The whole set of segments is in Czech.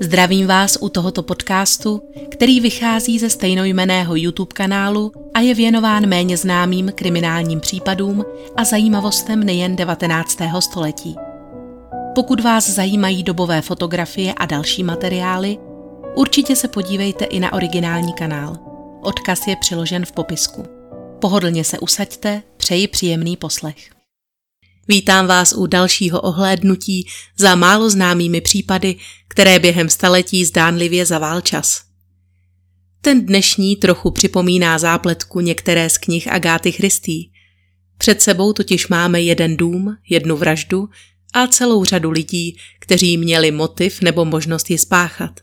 Zdravím vás u tohoto podcastu, který vychází ze stejnojmenného YouTube kanálu a je věnován méně známým kriminálním případům a zajímavostem nejen 19. století. Pokud vás zajímají dobové fotografie a další materiály, určitě se podívejte i na originální kanál. Odkaz je přiložen v popisku. Pohodlně se usaďte, přeji příjemný poslech. Vítám vás u dalšího ohlédnutí za málo známými případy, které během staletí zdánlivě zavál čas. Ten dnešní trochu připomíná zápletku některé z knih Agáty Christie. Před sebou totiž máme jeden dům, jednu vraždu a celou řadu lidí, kteří měli motiv nebo možnost ji spáchat.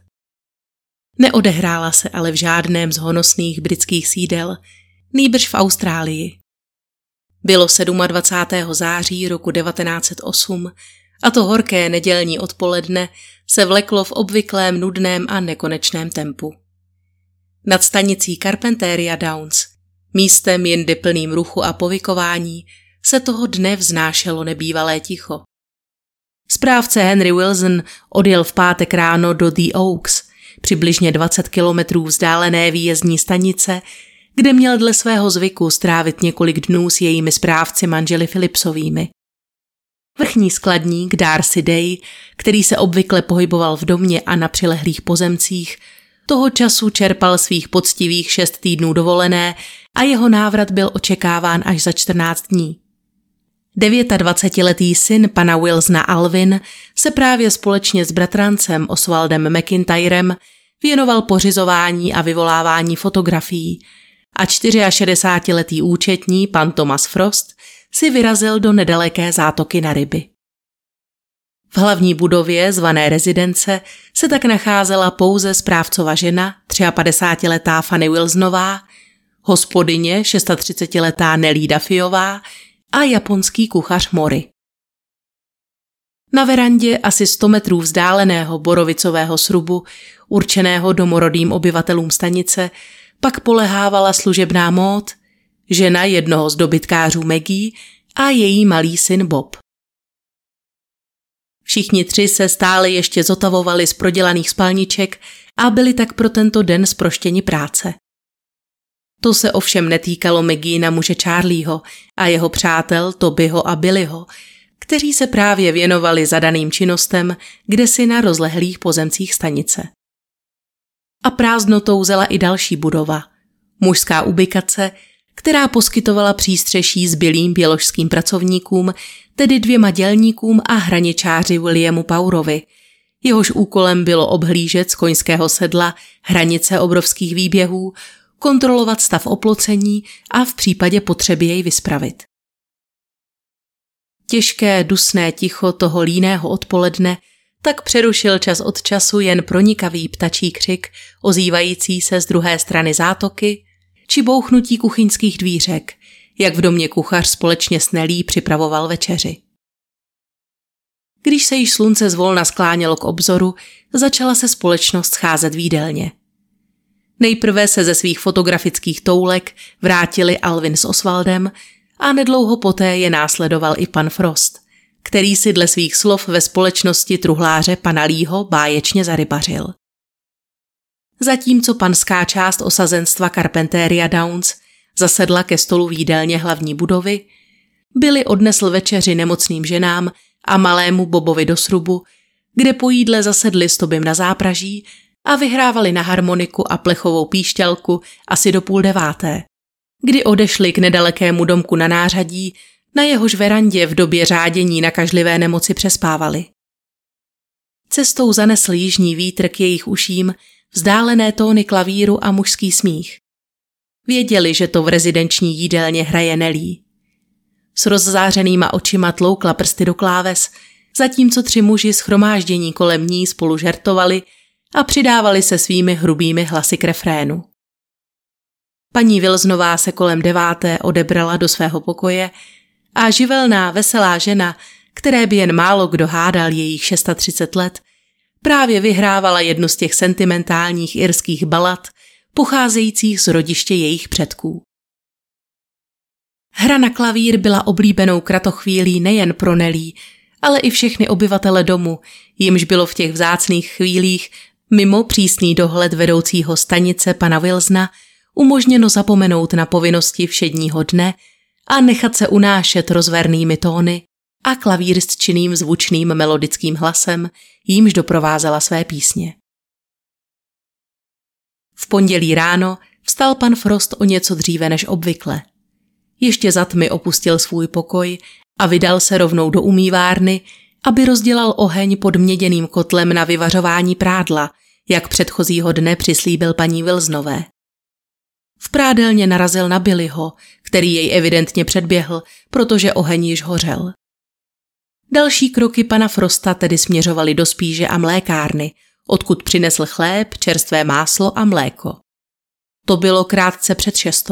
Neodehrála se ale v žádném z honosných britských sídel, nýbrž v Austrálii. Bylo 27. září roku 1908 a to horké nedělní odpoledne se vleklo v obvyklém nudném a nekonečném tempu. Nad stanicí Carpentaria Downs, místem jindy plným ruchu a povykování, se toho dne vznášelo nebývalé ticho. Správce Henry Wilson odjel v pátek ráno do The Oaks, přibližně 20 kilometrů vzdálené výjezdní stanice, kde měl dle svého zvyku strávit několik dnů s jejími správci manželi Phillipsovými. Vrchní skladník Darcy Day, který se obvykle pohyboval v domě a na přilehlých pozemcích, toho času čerpal svých poctivých 6 týdnů dovolené a jeho návrat byl očekáván až za 14 dní. 29-letý syn pana Wilsona Alvin se právě společně s bratrancem Oswaldem McIntyrem věnoval pořizování a vyvolávání fotografií, a 64-letý účetní pan Thomas Frost si vyrazil do nedaleké zátoky na ryby. V hlavní budově zvané rezidence se tak nacházela pouze správcova žena, 53-letá Fanny Wilsonová, hospodyně, 36-letá Nelída Daffiová a japonský kuchař Mori. Na verandě asi 100 metrů vzdáleného borovicového srubu, určeného domorodým obyvatelům stanice, pak polehávala služebná mód, žena jednoho z dobytkářů Maggie a její malý syn Bob. Všichni tři se stále ještě zotavovali z prodělaných spalniček a byli tak pro tento den zproštěni práce. To se ovšem netýkalo Maggie na muže Charlieho a jeho přátel Tobyho a Billyho, kteří se právě věnovali zadaným činnostem kdesi na rozlehlých pozemcích stanice. A prázdnotou zela i další budova, mužská ubikace, která poskytovala přístřeší zbylým běložským pracovníkům, tedy 2 dělníkům a hraničáři Williamu Powerovi. Jehož úkolem bylo obhlížet z koňského sedla hranice obrovských výběhů, kontrolovat stav oplocení a v případě potřeby jej vyspravit. Těžké, dusné ticho toho líného odpoledne tak přerušil čas od času jen pronikavý ptačí křik, ozývající se z druhé strany zátoky, či bouchnutí kuchyňských dvířek, jak v domě kuchař společně s Nelí připravoval večeři. Když se již slunce zvolna sklánělo k obzoru, začala se společnost scházet v jídelně. Nejprve se ze svých fotografických toulek vrátili Alvin s Oswaldem a nedlouho poté je následoval i pan Frost, který si dle svých slov ve společnosti truhláře pana Leeho báječně zarybařil. Zatímco panská část osazenstva Carpentaria Downs zasedla ke stolu v jídelně hlavní budovy, Billy odnesl večeři nemocným ženám a malému Bobovi do srubu, kde po jídle zasedli s Tobym na zápraží a vyhrávali na harmoniku a plechovou píšťalku asi do 8:30, kdy odešli k nedalekému domku na nářadí, na jehož verandě v době řádění nakažlivé nemoci přespávali. Cestou zanesl jižní vítr k jejich uším vzdálené tóny klavíru a mužský smích. Věděli, že to v rezidenční jídelně hraje Nelly. S rozzářenýma očima tloukla prsty do kláves, zatímco 3 muži shromáždění kolem ní spolu žertovali a přidávali se svými hrubými hlasy k refrénu. Paní Wilsonová se kolem 9:00 odebrala do svého pokoje a živelná, veselá žena, které by jen málo kdo hádal jejich 36 let, právě vyhrávala jednu z těch sentimentálních irských balad, pocházejících z rodiště jejich předků. Hra na klavír byla oblíbenou kratochvílí nejen pro Nelly, ale i všechny obyvatele domu, jimž bylo v těch vzácných chvílích mimo přísný dohled vedoucího stanice pana Wilsona umožněno zapomenout na povinnosti všedního dne a nechat se unášet rozvernými tóny a klavír s činným zvučným melodickým hlasem, jímž doprovázela své písně. V pondělí ráno vstal pan Frost o něco dříve než obvykle. Ještě za tmy opustil svůj pokoj a vydal se rovnou do umývárny, aby rozdělal oheň pod měděným kotlem na vyvařování prádla, jak předchozího dne přislíbil paní Wilsonové. V prádelně narazil na Billyho, který jej evidentně předběhl, protože oheň již hořel. Další kroky pana Frosta tedy směřovaly do spíže a mlékárny, odkud přinesl chléb, čerstvé máslo a mléko. To bylo krátce před 6.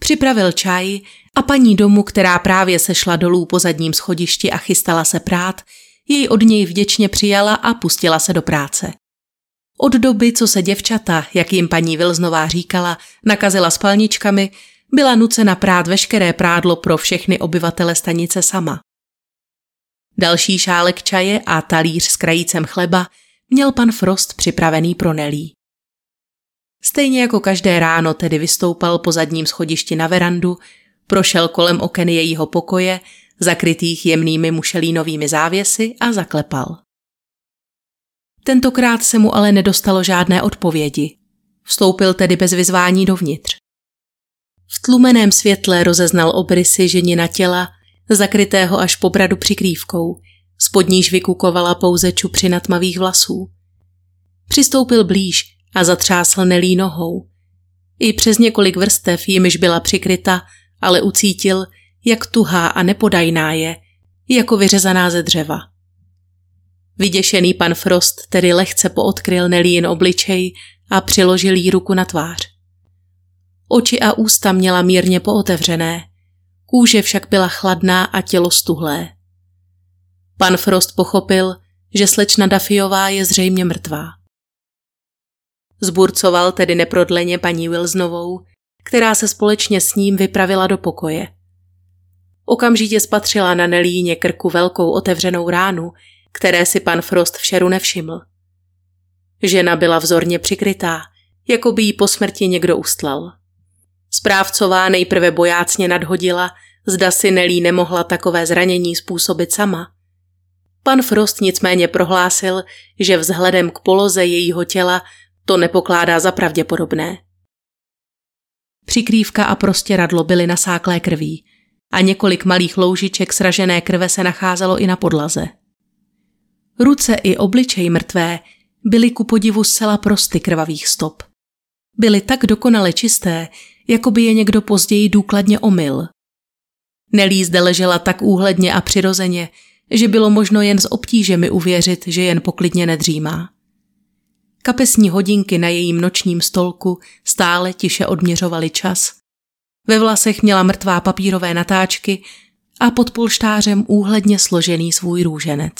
Připravil čaj a paní domu, která právě sešla dolů po zadním schodišti a chystala se prát, jej od něj vděčně přijala a pustila se do práce. Od doby, co se děvčata, jak jim paní Wilsonová říkala, nakazila spalničkami, byla nucena prát veškeré prádlo pro všechny obyvatele stanice sama. Další šálek čaje a talíř s krajícem chleba měl pan Frost připravený pro Nelly. Stejně jako každé ráno tedy vystoupal po zadním schodišti na verandu, prošel kolem oken jejího pokoje, zakrytých jemnými mušelínovými závěsy a zaklepal. Tentokrát se mu ale nedostalo žádné odpovědi. Vstoupil tedy bez vyzvání dovnitř. V tlumeném světle rozeznal obrysy ženina těla, zakrytého až po bradu přikrývkou, spod níž vykukovala pouze čupřina tmavých vlasů. Přistoupil blíž a zatřásl Nelly nohou. I přes několik vrstev, jimiž byla přikryta, ale ucítil, jak tuhá a nepodajná je, jako vyřezaná ze dřeva. Vyděšený pan Frost tedy lehce poodkryl Nellyin obličej a přiložil jí ruku na tvář. Oči a ústa měla mírně pootevřené, kůže však byla chladná a tělo stuhlé. Pan Frost pochopil, že slečna Daffiová je zřejmě mrtvá. Zburcoval tedy neprodleně paní Wilsonovou, která se společně s ním vypravila do pokoje. Okamžitě spatřila na Nellyně krku velkou otevřenou ránu, které si pan Frost v šeru nevšiml. Žena byla vzorně přikrytá, jako by jí po smrti někdo ustlal. Správcová nejprve bojácně nadhodila, zda si Nelly nemohla takové zranění způsobit sama. Pan Frost nicméně prohlásil, že vzhledem k poloze jejího těla to nepokládá za pravděpodobné. Přikrývka a prostěradlo byly nasáklé krví a několik malých loužiček sražené krve se nacházelo i na podlaze. Ruce i obličej mrtvé byly ku podivu zcela prosty krvavých stop. Byly tak dokonale čisté, jako by je někdo později důkladně omyl. Nelly zde ležela tak úhledně a přirozeně, že bylo možno jen s obtížemi uvěřit, že jen poklidně nedřímá. Kapesní hodinky na jejím nočním stolku stále tiše odměřovaly čas. Ve vlasech měla mrtvá papírové natáčky a pod polštářem úhledně složený svůj růženec.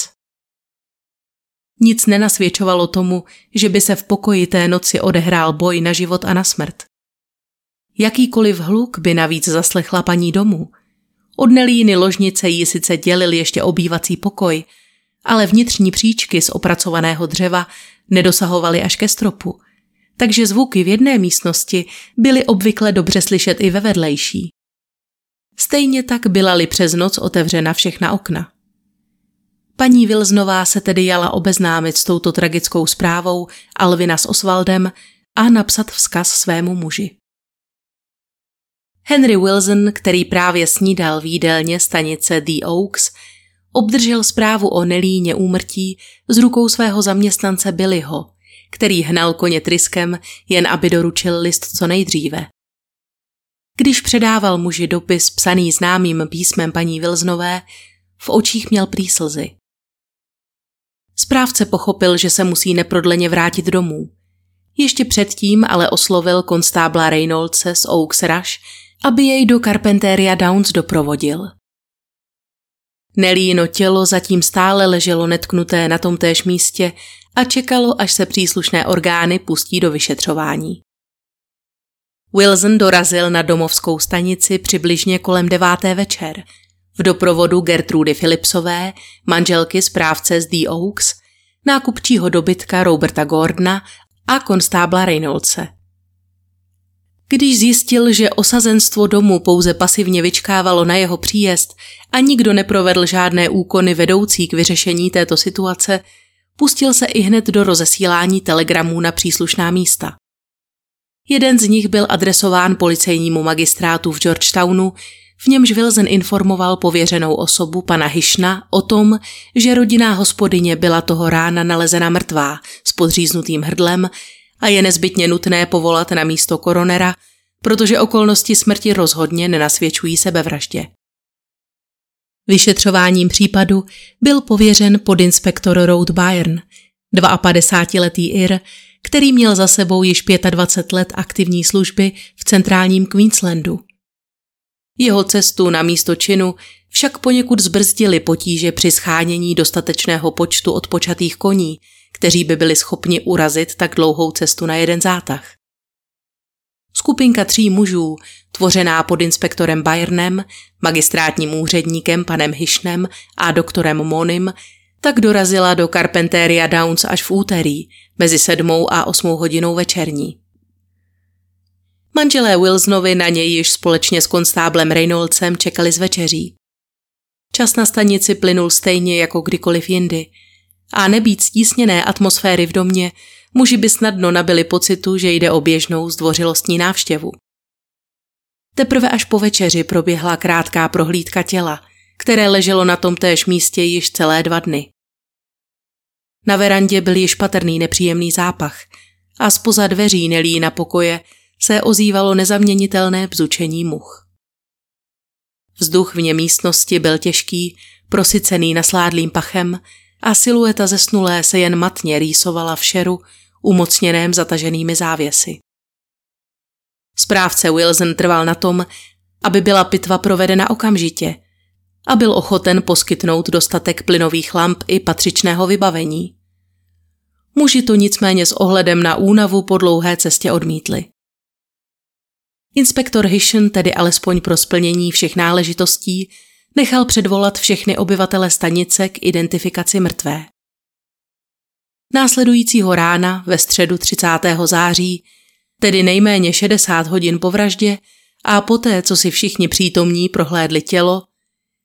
Nic nenasvědčovalo tomu, že by se v pokoji té noci odehrál boj na život a na smrt. Jakýkoliv hluk by navíc zaslechla paní domu. Od Nellyiny ložnice jí sice dělil ještě obývací pokoj, ale vnitřní příčky z opracovaného dřeva nedosahovaly až ke stropu, takže zvuky v jedné místnosti byly obvykle dobře slyšet i ve vedlejší. Stejně tak byla-li přes noc otevřena všechna okna. Paní Wilsonová se tedy jala obeznámit s touto tragickou zprávou Alvina s Oswaldem a napsat vzkaz svému muži. Henry Wilson, který právě snídal v jídelně stanice The Oaks, obdržel zprávu o Nellyně úmrtí z rukou svého zaměstnance Billyho, který hnal koně tryskem, jen aby doručil list co nejdříve. Když předával muži dopis psaný známým písmem paní Wilsonové, v očích měl prý slzy. Správce pochopil, že se musí neprodleně vrátit domů. Ještě předtím ale oslovil konstábla Reynoldse z Oaks Rush, aby jej do Carpentaria Downs doprovodil. Nellyino tělo zatím stále leželo netknuté na tomtéž místě a čekalo, až se příslušné orgány pustí do vyšetřování. Wilson dorazil na domovskou stanici přibližně kolem 9. večer, v doprovodu Gertrudy Phillipsové, manželky správce z The Oaks, nákupčího dobytka Roberta Gordona a konstábla Reynoldse. Když zjistil, že osazenstvo domu pouze pasivně vyčkávalo na jeho příjezd a nikdo neprovedl žádné úkony vedoucí k vyřešení této situace, pustil se ihned do rozesílání telegramů na příslušná místa. Jeden z nich byl adresován policejnímu magistrátu v Georgetownu, v němž Wilson informoval pověřenou osobu pana Hishona o tom, že rodinná hospodyně byla toho rána nalezena mrtvá s podříznutým hrdlem a je nezbytně nutné povolat na místo koronera, protože okolnosti smrti rozhodně nenasvědčují sebevraždě. Vyšetřováním případu byl pověřen podinspektor Rod Byrne, 52letý Ir, který měl za sebou již 25 let aktivní služby v centrálním Queenslandu. Jeho cestu na místo činu však poněkud zbrzdily potíže při shánění dostatečného počtu odpočatých koní, kteří by byli schopni urazit tak dlouhou cestu na jeden zátah. Skupinka 3 mužů, tvořená pod inspektorem Byrnem, magistrátním úředníkem panem Hishonem a doktorem Monym, tak dorazila do Carpentaria Downs až v úterý, mezi 7 a 8 hodinou večerní. Manželé Wilsonovi na něj již společně s konstáblem Reynoldsem čekali s večeří. Čas na stanici plynul stejně jako kdykoliv jindy a nebýt stísněné atmosféry v domě, muži by snadno nabili pocitu, že jde o běžnou zdvořilostní návštěvu. Teprve až po večeři proběhla krátká prohlídka těla, které leželo na tomtéž místě již celé 2 dny. Na verandě byl již patrný nepříjemný zápach a spoza dveří Nelí na pokoje se ozývalo nezaměnitelné bzučení much. Vzduch vně místnosti byl těžký, prosycený nasládlým pachem a silueta zesnulé se jen matně rýsovala v šeru, umocněném zataženými závěsy. Správce Wilson trval na tom, aby byla pitva provedena okamžitě a byl ochoten poskytnout dostatek plynových lamp i patřičného vybavení. Muži to nicméně s ohledem na únavu po dlouhé cestě odmítli. Inspektor Hishon tedy alespoň pro splnění všech náležitostí nechal předvolat všechny obyvatele stanice k identifikaci mrtvé. Následujícího rána ve středu 30. září, tedy nejméně 60 hodin po vraždě a poté, co si všichni přítomní prohlédli tělo,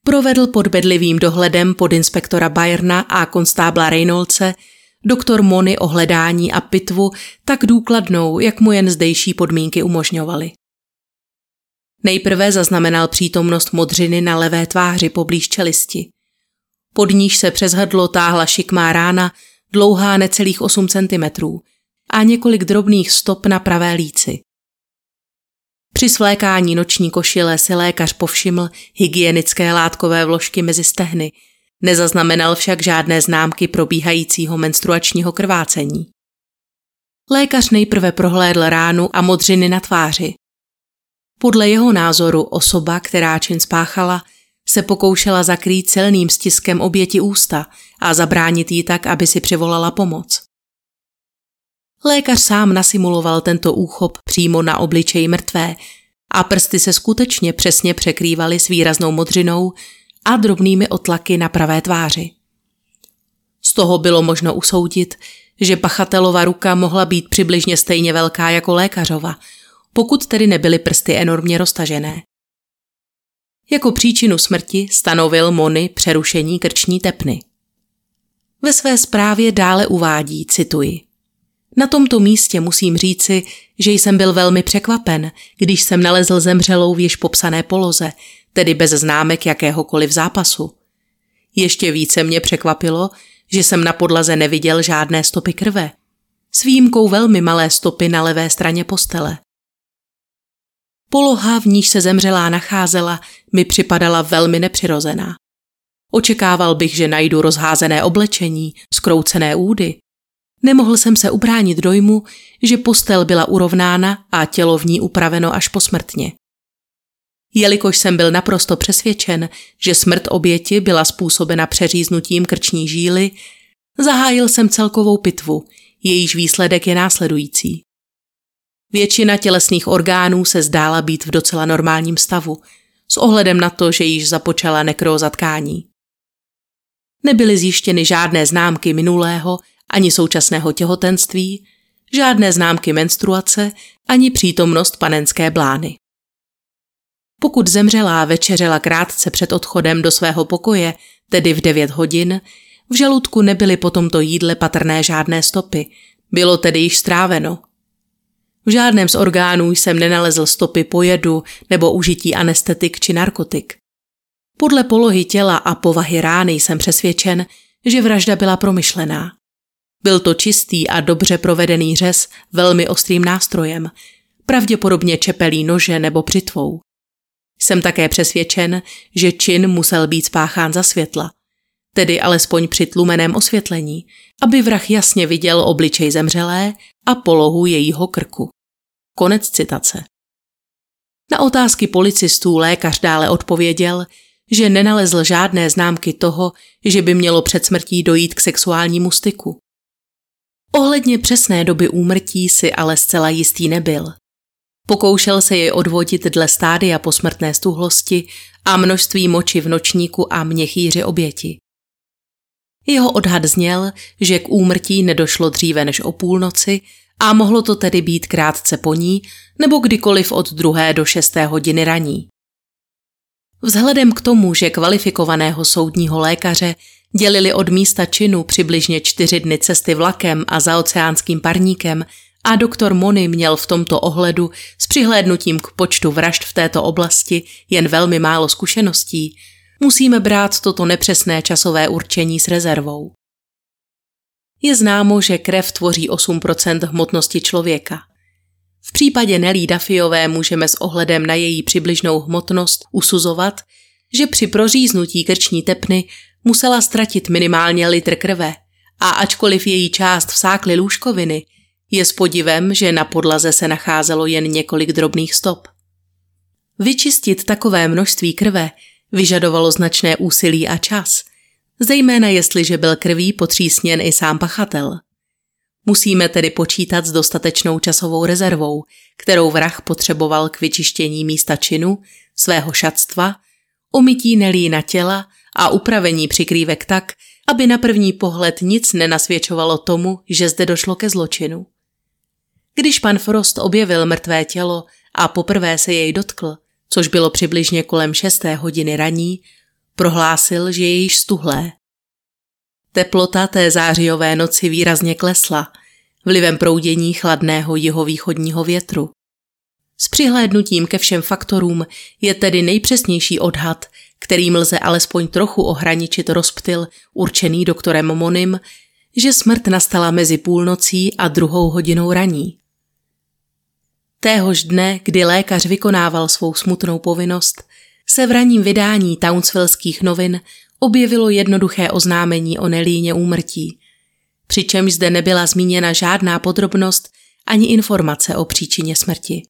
provedl pod bedlivým dohledem podinspektora Byrna a konstábla Reynoldse doktor Mony ohledání a pitvu tak důkladnou, jak mu jen zdejší podmínky umožňovaly. Nejprve zaznamenal přítomnost modřiny na levé tváři poblíž čelisti. Pod níž se přes hrdlo táhla šikmá rána, dlouhá necelých 8 centimetrů a několik drobných stop na pravé líci. Při svlékání noční košile si lékař povšiml hygienické látkové vložky mezi stehny, nezaznamenal však žádné známky probíhajícího menstruačního krvácení. Lékař nejprve prohlédl ránu a modřiny na tváři. Podle jeho názoru osoba, která čin spáchala, se pokoušela zakrýt silným stiskem oběti ústa a zabránit jí tak, aby si přivolala pomoc. Lékař sám nasimuloval tento úchop přímo na obličeji mrtvé a prsty se skutečně přesně překrývaly s výraznou modřinou a drobnými otlaky na pravé tváři. Z toho bylo možno usoudit, že pachatelova ruka mohla být přibližně stejně velká jako lékařova, pokud tedy nebyly prsty enormně roztažené. Jako příčinu smrti stanovil Mony přerušení krční tepny. Ve své zprávě dále uvádí, cituji: "Na tomto místě musím říci, že jsem byl velmi překvapen, když jsem nalezl zemřelou v již popsané poloze, tedy bez známek jakéhokoliv zápasu. Ještě více mě překvapilo, že jsem na podlaze neviděl žádné stopy krve, s výjimkou velmi malé stopy na levé straně postele. Poloha, v níž se zemřelá nacházela, mi připadala velmi nepřirozená. Očekával bych, že najdu rozházené oblečení, zkroucené údy. Nemohl jsem se ubránit dojmu, že postel byla urovnána a tělo v ní upraveno až posmrtně. Jelikož jsem byl naprosto přesvědčen, že smrt oběti byla způsobena přeříznutím krční žíly, zahájil jsem celkovou pitvu, jejíž výsledek je následující. Většina tělesných orgánů se zdála být v docela normálním stavu, s ohledem na to, že již započala nekróza tkání. Nebyly zjištěny žádné známky minulého ani současného těhotenství, žádné známky menstruace ani přítomnost panenské blány. Pokud zemřelá večeřela krátce před odchodem do svého pokoje, tedy v 9 hodin, v žaludku nebyly po tomto jídle patrné žádné stopy, bylo tedy již stráveno. V žádném z orgánů jsem nenalezl stopy pojedu nebo užití anestetik či narkotik. Podle polohy těla a povahy rány jsem přesvědčen, že vražda byla promyšlená. Byl to čistý a dobře provedený řez velmi ostrým nástrojem, pravděpodobně čepelí nože nebo přitvou. Jsem také přesvědčen, že čin musel být spáchán za světla, tedy alespoň při tlumeném osvětlení, aby vrah jasně viděl obličej zemřelé a polohu jejího krku. Konec citace. Na otázky policistů lékař dále odpověděl, že nenalezl žádné známky toho, že by mělo před smrtí dojít k sexuálnímu styku. Ohledně přesné doby úmrtí si ale zcela jistý nebyl. Pokoušel se jej odvodit dle stádia posmrtné stuhlosti a množství moči v nočníku a měchýři oběti. Jeho odhad zněl, že k úmrtí nedošlo dříve než o půlnoci a mohlo to tedy být krátce po ní nebo kdykoliv od 2. do 6. hodiny raní. Vzhledem k tomu, že kvalifikovaného soudního lékaře dělili od místa činu přibližně 4 dny cesty vlakem a zaoceánským parníkem a doktor Mony měl v tomto ohledu s přihlédnutím k počtu vražd v této oblasti jen velmi málo zkušeností, musíme brát toto nepřesné časové určení s rezervou. Je známo, že krev tvoří 8% hmotnosti člověka. V případě Nelly Daffiové můžeme s ohledem na její přibližnou hmotnost usuzovat, že při proříznutí krční tepny musela ztratit minimálně litr krve a ačkoliv její část vsákly lůžkoviny, je s podivem, že na podlaze se nacházelo jen několik drobných stop. Vyčistit takové množství krve vyžadovalo značné úsilí a čas, zejména jestliže byl krví potřísněn i sám pachatel. Musíme tedy počítat s dostatečnou časovou rezervou, kterou vrah potřeboval k vyčištění místa činu, svého šatstva, umytí Nelína těla a upravení přikrývek tak, aby na první pohled nic nenasvědčovalo tomu, že zde došlo ke zločinu. Když pan Frost objevil mrtvé tělo a poprvé se jej dotkl, což bylo přibližně kolem 6. hodiny raní, prohlásil, že je již stuhlé. Teplota té zářijové noci výrazně klesla vlivem proudění chladného jihovýchodního větru. S přihlédnutím ke všem faktorům je tedy nejpřesnější odhad, kterým lze alespoň trochu ohraničit rozptyl určený doktorem Monym, že smrt nastala mezi půlnocí a 2. hodinou raní. Téhož dne, kdy lékař vykonával svou smutnou povinnost, se v ranním vydání Townsvillských novin objevilo jednoduché oznámení o Nelíně úmrtí, přičemž zde nebyla zmíněna žádná podrobnost ani informace o příčině smrti.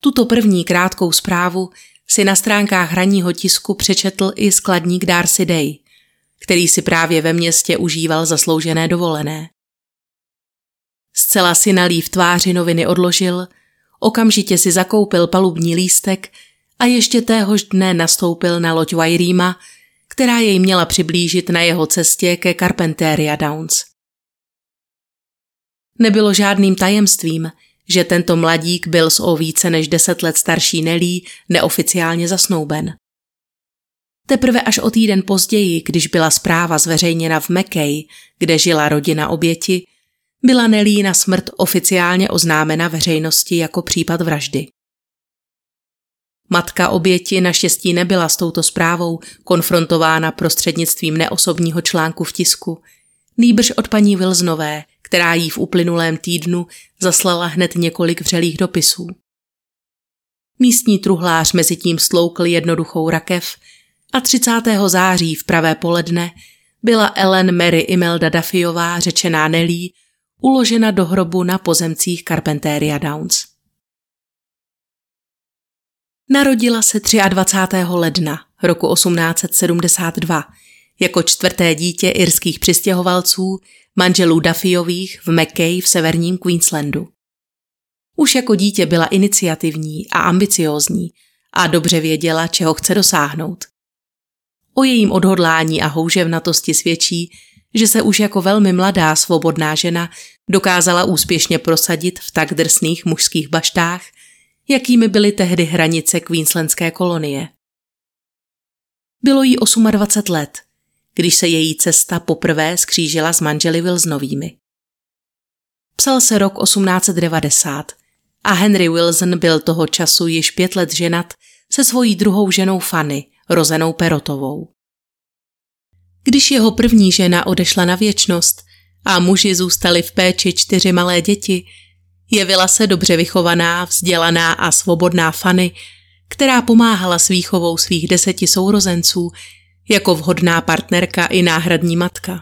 Tuto první krátkou zprávu si na stránkách ranního tisku přečetl i skladník Darcy Day, který si právě ve městě užíval zasloužené dovolené. Zcela synalý v tváři noviny odložil, okamžitě si zakoupil palubní lístek a ještě téhož dne nastoupil na loď Wairima, která jej měla přiblížit na jeho cestě ke Carpentaria Downs. Nebylo žádným tajemstvím, že tento mladík byl s o více než 10 let starší Nelly neoficiálně zasnouben. Teprve až o týden později, když byla zpráva zveřejněna v Mackay, kde žila rodina oběti, byla Nellyna smrt oficiálně oznámena veřejnosti jako případ vraždy. Matka oběti naštěstí nebyla s touto zprávou konfrontována prostřednictvím neosobního článku v tisku, nýbrž od paní Wilsonové, která jí v uplynulém týdnu zaslala hned několik vřelých dopisů. Místní truhlář mezitím sloukl jednoduchou rakev a 30. září v pravé poledne byla Ellen Mary Imelda Dafiová, řečená Nelly, uložena do hrobu na pozemcích Carpentaria Downs. Narodila se 23. ledna roku 1872 jako 4. dítě irských přistěhovalců, manželů Daffiových v Mackay v severním Queenslandu. Už jako dítě byla iniciativní a ambiciózní a dobře věděla, čeho chce dosáhnout. O jejím odhodlání a houževnatosti svědčí, že se už jako velmi mladá svobodná žena dokázala úspěšně prosadit v tak drsných mužských baštách, jakými byly tehdy hranice Queenslandské kolonie. Bylo jí 28 let, když se její cesta poprvé skřížila s manželi Wilsonovými. Psal se rok 1890 a Henry Wilson byl toho času již 5 let ženat se svojí druhou ženou Fanny, rozenou Perotovou. Když jeho první žena odešla na věčnost a muži zůstali v péči 4 malé děti, jevila se dobře vychovaná, vzdělaná a svobodná Fanny, která pomáhala s výchovou svých 10 sourozenců jako vhodná partnerka i náhradní matka.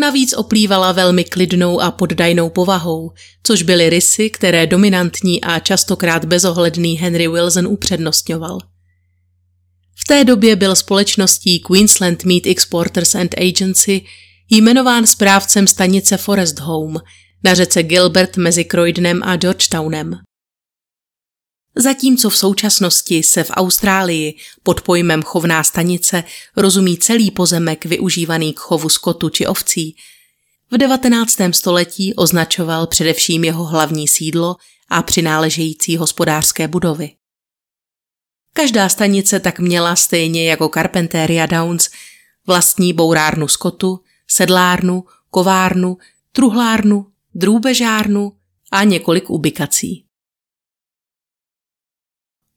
Navíc oplývala velmi klidnou a poddajnou povahou, což byly rysy, které dominantní a častokrát bezohledný Henry Wilson upřednostňoval. V té době byl společností Queensland Meat Exporters and Agency jmenován správcem stanice Forest Home na řece Gilbert mezi Croydnem a Georgetownem. Zatímco v současnosti se v Austrálii pod pojmem chovná stanice rozumí celý pozemek využívaný k chovu skotu či ovcí, v 19. století označoval především jeho hlavní sídlo a přináležející hospodářské budovy. Každá stanice tak měla stejně jako Carpentaria Downs vlastní bourárnu skotu, sedlárnu, kovárnu, truhlárnu, drůbežárnu a několik ubikací.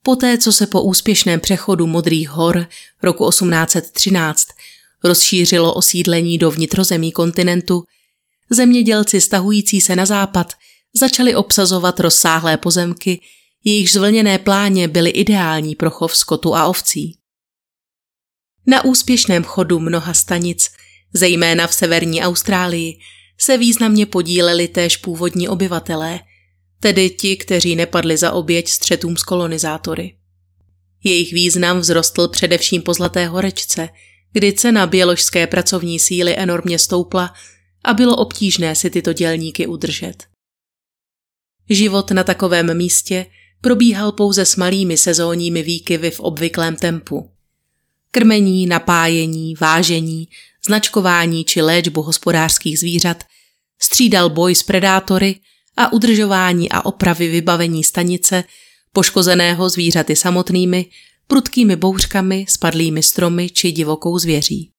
Poté, co se po úspěšném přechodu Modrých hor roku 1813 rozšířilo osídlení do vnitrozemí kontinentu, zemědělci stahující se na západ začali obsazovat rozsáhlé pozemky, jejichž zvlněné pláně byly ideální pro chov skotu a ovcí. Na úspěšném chodu mnoha stanic, zejména v severní Austrálii, se významně podíleli též původní obyvatelé, tedy ti, kteří nepadli za oběť střetům s kolonizátory. Jejich význam vzrostl především po Zlaté horečce, kdy cena běložské pracovní síly enormně stoupla a bylo obtížné si tyto dělníky udržet. Život na takovém místě probíhal pouze s malými sezónními výkyvy v obvyklém tempu. Krmení, napájení, vážení, značkování či léčbu hospodářských zvířat střídal boj s predátory a udržování a opravy vybavení stanice, poškozeného zvířaty samotnými, prudkými bouřkami, spadlými stromy či divokou zvěří.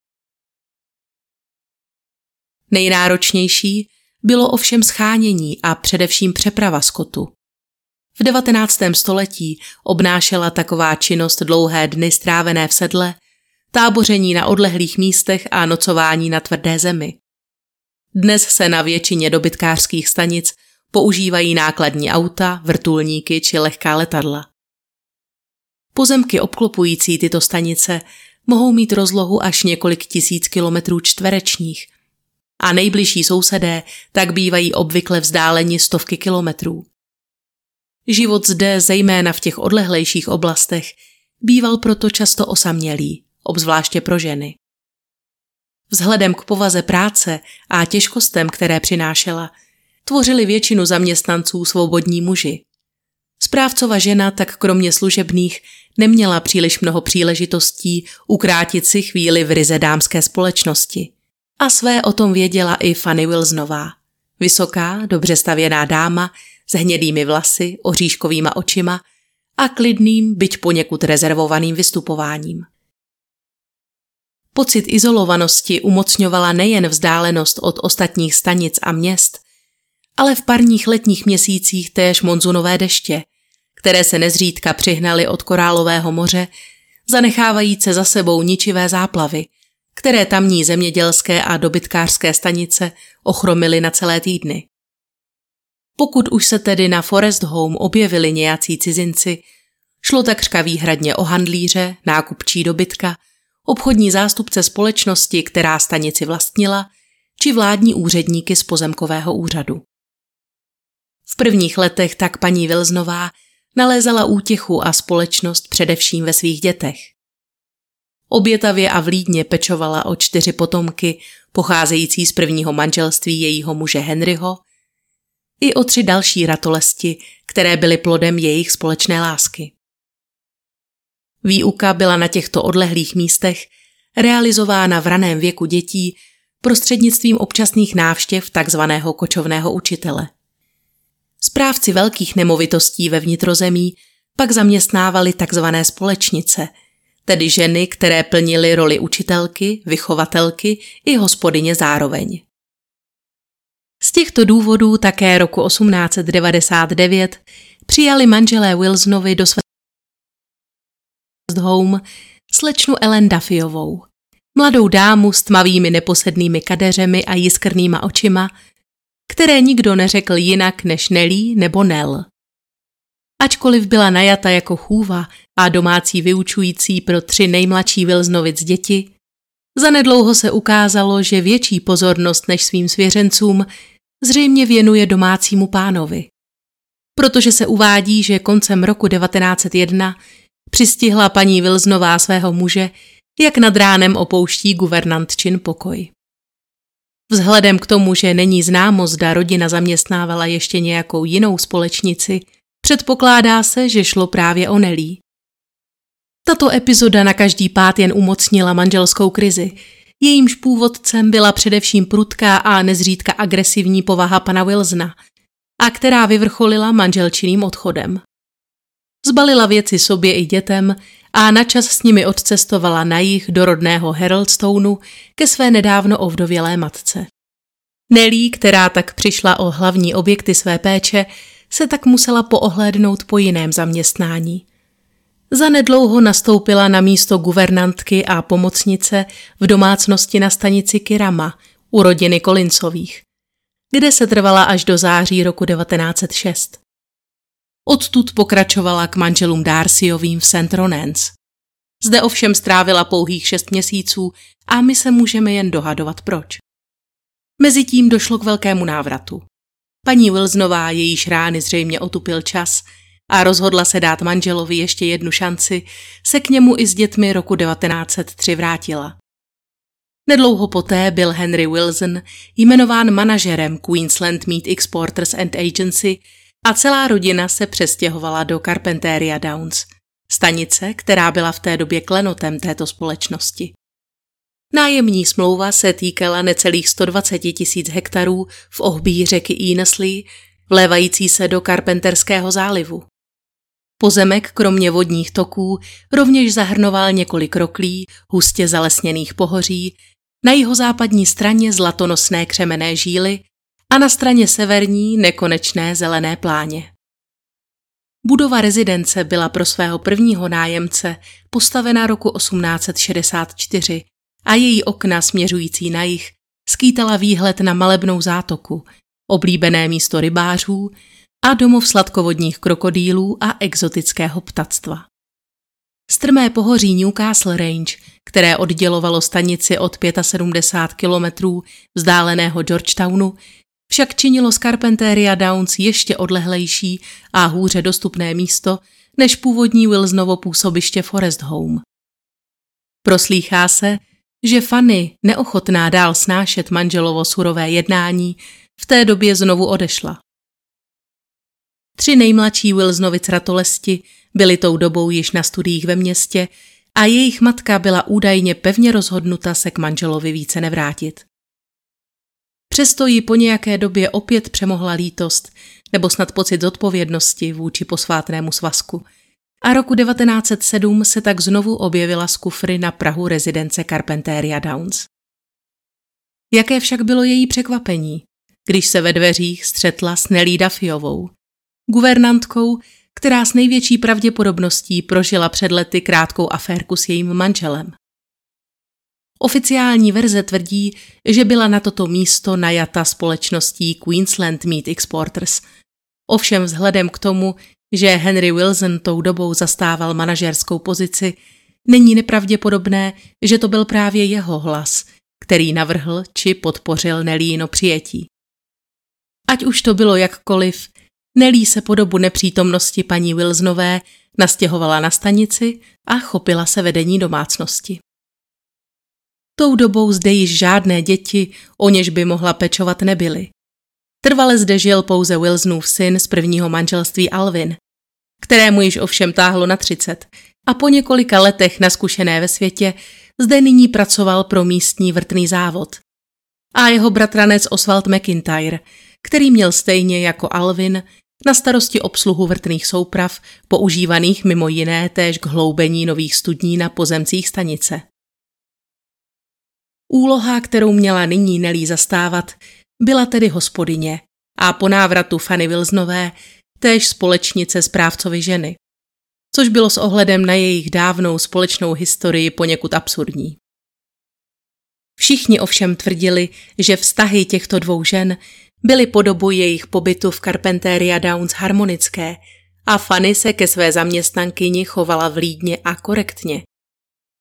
Nejnáročnější bylo ovšem schánění a především přeprava skotu. V 19. století obnášela taková činnost dlouhé dny strávené v sedle, táboření na odlehlých místech a nocování na tvrdé zemi. Dnes se na většině dobytkářských stanic používají nákladní auta, vrtulníky či lehká letadla. Pozemky obklopující tyto stanice mohou mít rozlohu až několik tisíc kilometrů čtverečních a nejbližší sousedé tak bývají obvykle vzdáleni stovky kilometrů. Život zde, zejména v těch odlehlejších oblastech, býval proto často osamělý, obzvláště pro ženy. Vzhledem k povaze práce a těžkostem, které přinášela, tvořili většinu zaměstnanců svobodní muži. Správcova žena tak kromě služebných neměla příliš mnoho příležitostí ukrátit si chvíli v ryze dámské společnosti. A své o tom věděla i Fanny Wilsonová. Vysoká, dobře stavěná dáma s hnědými vlasy, oříškovýma očima a klidným, byť poněkud rezervovaným vystupováním. Pocit izolovanosti umocňovala nejen vzdálenost od ostatních stanic a měst, ale v parních letních měsících též monzunové deště, které se nezřídka přihnaly od Korálového moře, zanechávajíce za sebou ničivé záplavy, které tamní zemědělské a dobytkářské stanice ochromily na celé týdny. Pokud už se tedy na Forest Home objevili nějací cizinci, šlo takřka výhradně o handlíře, nákupčí dobytka, obchodní zástupce společnosti, která stanici vlastnila, či vládní úředníky z pozemkového úřadu. V prvních letech tak paní Wilsonová nalézala útěchu a společnost především ve svých dětech. Obětavě a vlídně pečovala o 4 potomky, pocházející z prvního manželství jejího muže Henryho, i o 3 další ratolesti, které byly plodem jejich společné lásky. Výuka byla na těchto odlehlých místech realizována v raném věku dětí prostřednictvím občasných návštěv tzv. Kočovného učitele. Správci velkých nemovitostí ve vnitrozemí pak zaměstnávali tzv. Společnice, tedy ženy, které plnily roli učitelky, vychovatelky i hospodyně zároveň. Z těchto důvodů také roku 1899 přijali manželé Wilsonovi do svého Home slečnu Ellen Daffiovou, mladou dámu s tmavými neposednými kadeřemi a jiskrnýma očima, které nikdo neřekl jinak než Nelly nebo Nel. Ačkoliv byla najata jako chůva a domácí vyučující pro 3 nejmladší Wilsonovic děti, zanedlouho se ukázalo, že větší pozornost než svým svěřencům zřejmě věnuje domácímu pánovi. Protože se uvádí, že koncem roku 1901 přistihla paní Wilsonová svého muže, jak nad ránem opouští guvernantčin pokoj. Vzhledem k tomu, že není známo, zda rodina zaměstnávala ještě nějakou jinou společnici, předpokládá se, že šlo právě o Nelly. Tato epizoda na každý pád jen umocnila manželskou krizi. Jejímž původcem byla především prudká a nezřídka agresivní povaha pana Wilsona, a která vyvrcholila manželčiným odchodem. Zbalila věci sobě i dětem a načas s nimi odcestovala na jih do rodného Heroldstonu ke své nedávno ovdovělé matce. Nelly, která tak přišla o hlavní objekty své péče, se tak musela poohlédnout po jiném zaměstnání. Zanedlouho nastoupila na místo guvernantky a pomocnice v domácnosti na stanici Kirama u rodiny Collinsových, kde se trvala až do září roku 1906. Odtud pokračovala k manželům Darcyovým v St. Ronans. Zde ovšem strávila pouhých 6 měsíců a my se můžeme jen dohadovat proč. Mezitím došlo k velkému návratu. Paní Wilsonová, jejíž rány zřejmě otupil čas, a rozhodla se dát manželovi ještě jednu šanci, se k němu i s dětmi roku 1903 vrátila. Nedlouho poté byl Henry Wilson jmenován manažerem Queensland Meat Exporters and Agency a celá rodina se přestěhovala do Carpentaria Downs, stanice, která byla v té době klenotem této společnosti. Nájemní smlouva se týkala necelých 120 000 hektarů v ohbí řeky Enesley, vlévající se do Carpenterského zálivu. Pozemek kromě vodních toků rovněž zahrnoval několik roklí, hustě zalesněných pohoří, na jihozápadní straně zlatonosné křemenné žíly a na straně severní nekonečné zelené pláně. Budova rezidence byla pro svého prvního nájemce postavena roku 1864 a její okna směřující na jih skýtala výhled na malebnou zátoku, oblíbené místo rybářů a domov sladkovodních krokodýlů a exotického ptactva. Strmé pohoří Newcastle Range, které oddělovalo stanici od 75 kilometrů vzdáleného Georgetownu, však činilo z Carpentaria Downs ještě odlehlejší a hůře dostupné místo než původní Wilsonovo působiště Forest Home. Proslýchá se, že Fanny, neochotná dál snášet manželovo surové jednání, v té době znovu odešla. 3 nejmladší Wilsonovic ratolesti byly tou dobou již na studiích ve městě a jejich matka byla údajně pevně rozhodnuta se k manželovi více nevrátit. Přesto ji po nějaké době opět přemohla lítost nebo snad pocit zodpovědnosti vůči posvátnému svazku a roku 1907 se tak znovu objevila z kufry na prahu rezidence Carpentaria Downs. Jaké však bylo její překvapení, když se ve dveřích střetla s Nelly Daffiovou, guvernantkou, která s největší pravděpodobností prožila před lety krátkou aférku s jejím manželem. Oficiální verze tvrdí, že byla na toto místo najata společností Queensland Meat Exporters. Ovšem vzhledem k tomu, že Henry Wilson tou dobou zastával manažerskou pozici, není nepravděpodobné, že to byl právě jeho hlas, který navrhl či podpořil Nellyino přijetí. Ať už to bylo jakkoliv, Nelly se po dobu nepřítomnosti paní Wilsonové nastěhovala na stanici a chopila se vedení domácnosti. Tou dobou zde již žádné děti, o něž by mohla pečovat, nebyly. Trvale zde žil pouze Wilsonův syn z prvního manželství Alvin, kterému již ovšem táhlo na 30 a po několika letech naskušené ve světě zde nyní pracoval pro místní vrtný závod. A jeho bratranec Oswald McIntyre, který měl stejně jako Alvin na starosti obsluhu vrtných souprav, používaných mimo jiné též k hloubení nových studní na pozemcích stanice. Úloha, kterou měla nyní Nelly zastávat, byla tedy hospodyně a po návratu Fanny Wilsonové též společnice správcovy ženy, což bylo s ohledem na jejich dávnou společnou historii poněkud absurdní. Všichni ovšem tvrdili, že vztahy těchto dvou žen byly po dobu jejich pobytu v Carpentaria Downs harmonické a Fanny se ke své zaměstnankyni chovala vlídně a korektně.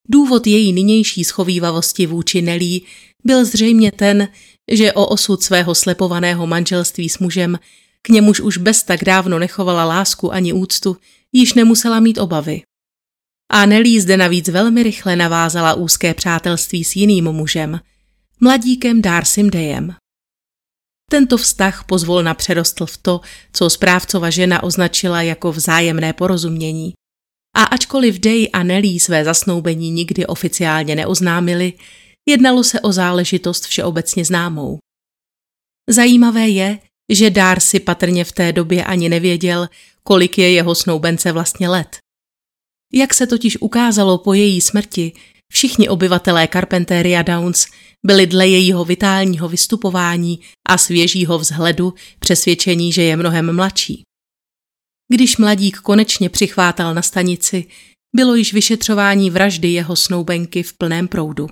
Důvod její nynější schovívavosti vůči Nelly byl zřejmě ten, že o osud svého slepovaného manželství s mužem, k němuž už bez tak dávno nechovala lásku ani úctu, již nemusela mít obavy. A Nelly zde navíc velmi rychle navázala úzké přátelství s jiným mužem, mladíkem Darcym Dayem. Tento vztah pozvolna přerostl v to, co správcova žena označila jako vzájemné porozumění. A ačkoliv Day a Nelly své zasnoubení nikdy oficiálně neoznámili, jednalo se o záležitost všeobecně známou. Zajímavé je, že Darcy patrně v té době ani nevěděl, kolik je jeho snoubence vlastně let. Jak se totiž ukázalo po její smrti, všichni obyvatelé Carpentaria Downs byli dle jejího vitálního vystupování a svěžího vzhledu přesvědčení, že je mnohem mladší. Když mladík konečně přichvátal na stanici, bylo již vyšetřování vraždy jeho snoubenky v plném proudu.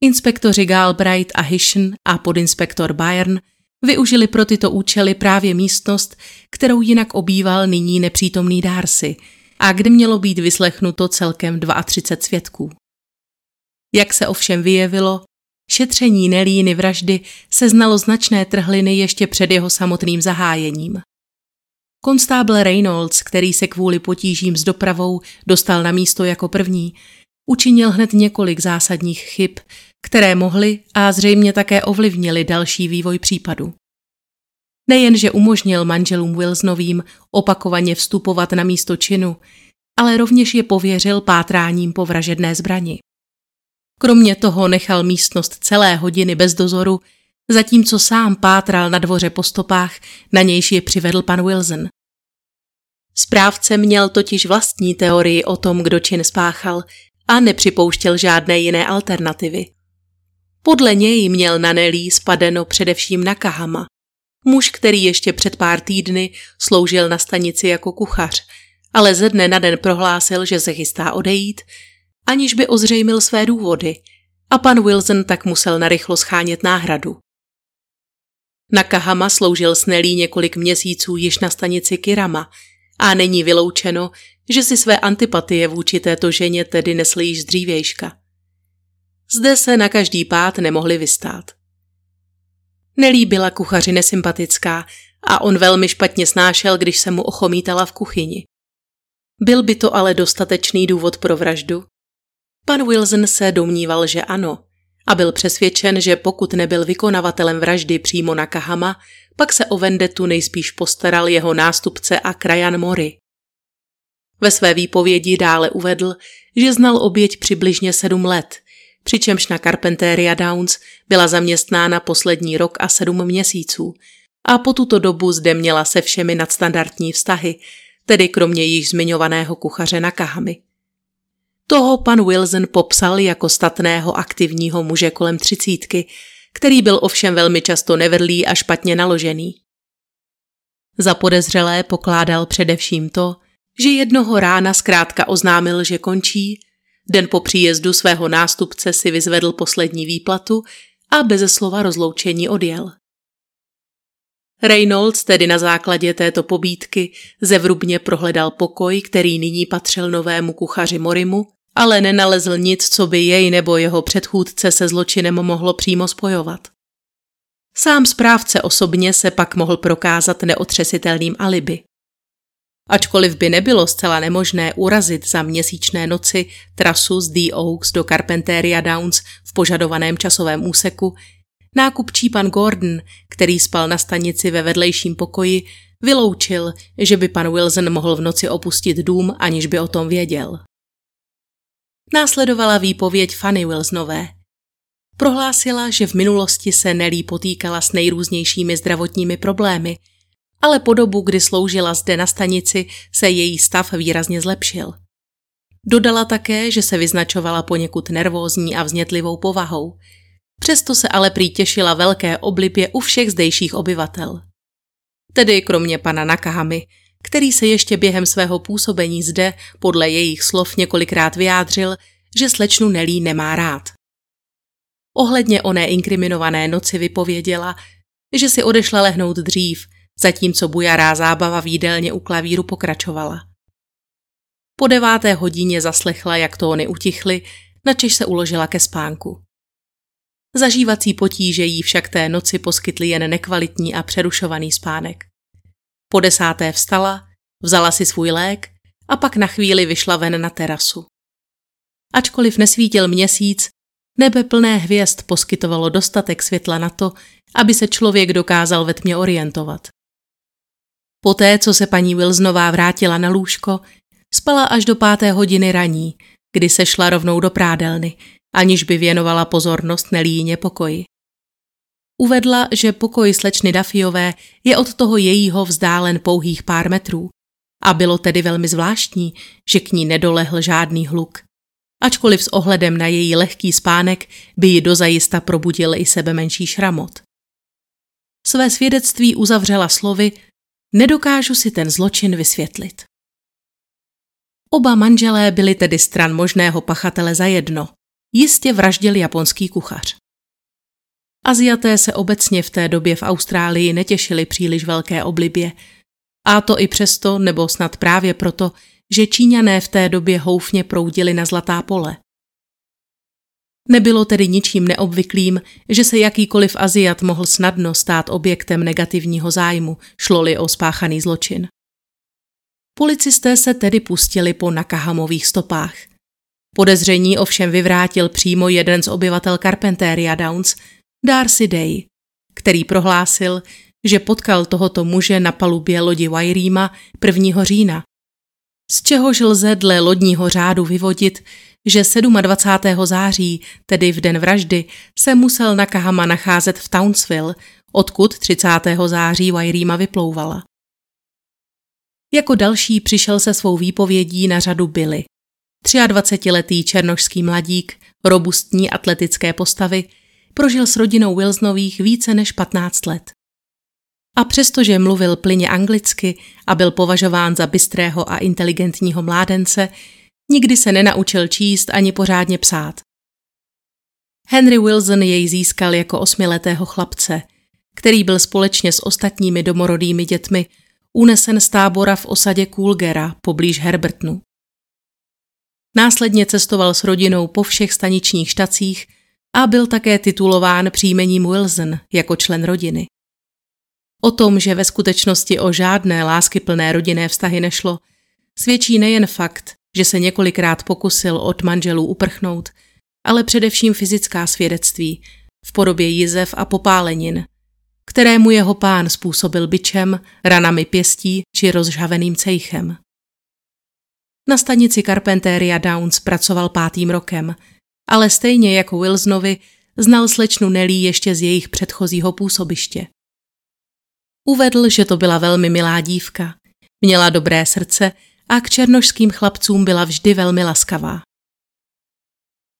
Inspektoři Galbraith a Hishon a podinspektor Byrne využili pro tyto účely právě místnost, kterou jinak obýval nyní nepřítomný Darcy, a kde mělo být vyslechnuto celkem 32 svědků. Jak se ovšem vyjevilo, šetření Nellyiny vraždy seznalo značné trhliny ještě před jeho samotným zahájením. Konstábl Reynolds, který se kvůli potížím s dopravou dostal na místo jako první, učinil hned několik zásadních chyb, které mohly a zřejmě také ovlivnily další vývoj případu. Nejenže umožnil manželům Wilsonovým opakovaně vstupovat na místo činu, ale rovněž je pověřil pátráním po vražedné zbrani. Kromě toho nechal místnost celé hodiny bez dozoru, zatímco sám pátral na dvoře po stopách, na nějž je přivedl pan Wilson. Správce měl totiž vlastní teorii o tom, kdo čin spáchal, a nepřipouštěl žádné jiné alternativy. Podle něj měl na Nelly spadeno především Nakahama, muž, který ještě před pár týdny sloužil na stanici jako kuchař, ale ze dne na den prohlásil, že se chystá odejít, aniž by ozřejmil své důvody, a pan Wilson tak musel narychlo schánět náhradu. Nakahama sloužil s Nelly několik měsíců již na stanici Kirama a není vyloučeno, že si své antipatie vůči této ženě tedy nesl již z dřívějška. Zde se na každý pád nemohli vystát. Nelly byla kuchaři nesympatická a on velmi špatně snášel, když se mu ochomítala v kuchyni. Byl by to ale dostatečný důvod pro vraždu? Pan Wilson se domníval, že ano, a byl přesvědčen, že pokud nebyl vykonavatelem vraždy přímo Nakahama, pak se o vendetu nejspíš postaral jeho nástupce a krajan Mori. Ve své výpovědi dále uvedl, že znal oběť přibližně 7 let, přičemž na Carpentaria Downs byla zaměstnána poslední rok a 7 měsíců a po tuto dobu zde měla se všemi nadstandardní vztahy, tedy kromě již zmiňovaného kuchaře Nakahamy. Toho pan Wilson popsal jako statného aktivního muže kolem 30, který byl ovšem velmi často nevedlý a špatně naložený. Za podezřelé pokládal především to, že jednoho rána zkrátka oznámil, že končí, den po příjezdu svého nástupce si vyzvedl poslední výplatu a beze slova rozloučení odjel. Reynolds tedy na základě této pobídky zevrubně prohledal pokoj, který nyní patřil novému kuchaři Morimu, ale nenalezl nic, co by jej nebo jeho předchůdce se zločinem mohlo přímo spojovat. Sám správce osobně se pak mohl prokázat neotřesitelným alibi. Ačkoliv by nebylo zcela nemožné urazit za měsíčné noci trasu z The Oaks do Carpentaria Downs v požadovaném časovém úseku, nákupčí pan Gordon, který spal na stanici ve vedlejším pokoji, vyloučil, že by pan Wilson mohl v noci opustit dům, aniž by o tom věděl. Následovala výpověď Fanny Wilsonové. Prohlásila, že v minulosti se Nelly potýkala s nejrůznějšími zdravotními problémy, ale po dobu, kdy sloužila zde na stanici, se její stav výrazně zlepšil. Dodala také, že se vyznačovala poněkud nervózní a vznětlivou povahou. Přesto se ale prý těšila velké oblibě u všech zdejších obyvatel. Tedy kromě pana Nakahamy, který se ještě během svého působení zde podle jejich slov několikrát vyjádřil, že slečnu Nelly nemá rád. Ohledně oné inkriminované noci vypověděla, že si odešla lehnout dřív, zatímco bujará zábava v jídelně u klavíru pokračovala. Po 9. hodině zaslechla, jak tóny utichly, načež se uložila ke spánku. Zažívací potíže jí však té noci poskytly jen nekvalitní a přerušovaný spánek. Po 10. vstala, vzala si svůj lék a pak na chvíli vyšla ven na terasu. Ačkoliv nesvítil měsíc, nebe plné hvězd poskytovalo dostatek světla na to, aby se člověk dokázal ve tmě orientovat. Poté, co se paní Wilsonová vrátila na lůžko, spala až do 5. hodiny raní, kdy se šla rovnou do prádelny, aniž by věnovala pozornost Nelíně pokoji. Uvedla, že pokoj slečny Daffiové je od toho jejího vzdálen pouhých pár metrů a bylo tedy velmi zvláštní, že k ní nedolehl žádný hluk, ačkoliv s ohledem na její lehký spánek by ji dozajista probudil i sebe menší šramot. Své svědectví uzavřela slovy: "Nedokážu si ten zločin vysvětlit." Oba manželé byli tedy stran možného pachatele zajedno. Jistě vraždil japonský kuchař. Asiaté se obecně v té době v Austrálii netěšili příliš velké oblibě. A to i přesto, nebo snad právě proto, že Číňané v té době houfně proudili na zlatá pole. Nebylo tedy ničím neobvyklým, že se jakýkoliv Asiat mohl snadno stát objektem negativního zájmu, šlo-li o spáchaný zločin. Policisté se tedy pustili po Nakahamových stopách. Podezření ovšem vyvrátil přímo jeden z obyvatel Carpentaria Downs, Darcy Day, který prohlásil, že potkal tohoto muže na palubě lodi Wairima 1. října, z čehož lze dle lodního řádu vyvodit, že 27. září, tedy v den vraždy, se musel Nakahama nacházet v Townsville, odkud 30. září Wairima vyplouvala. Jako další přišel se svou výpovědí na řadu Billy, 23letý černošský mladík, robustní atletické postavy, prožil s rodinou Wilsonových více než 15 let. A přestože mluvil plyně anglicky a byl považován za bystrého a inteligentního mládence, nikdy se nenaučil číst ani pořádně psát. Henry Wilson jej získal jako 8letého chlapce, který byl společně s ostatními domorodými dětmi unesen z tábora v osadě Coolgera poblíž Herbertonu. Následně cestoval s rodinou po všech staničních štacích a byl také titulován příjmením Wilson jako člen rodiny. O tom, že ve skutečnosti o žádné láskyplné rodinné vztahy nešlo, svědčí nejen fakt, že se několikrát pokusil od manželů uprchnout, ale především fyzická svědectví v podobě jizev a popálenin, které mu jeho pán způsobil bičem, ranami pěstí či rozžhaveným cejchem. Na stanici Carpentaria Downs pracoval 5. rokem, ale stejně jako Wilsonovi znal slečnu Nelly ještě z jejich předchozího působiště. Uvedl, že to byla velmi milá dívka, měla dobré srdce a k černošským chlapcům byla vždy velmi laskavá.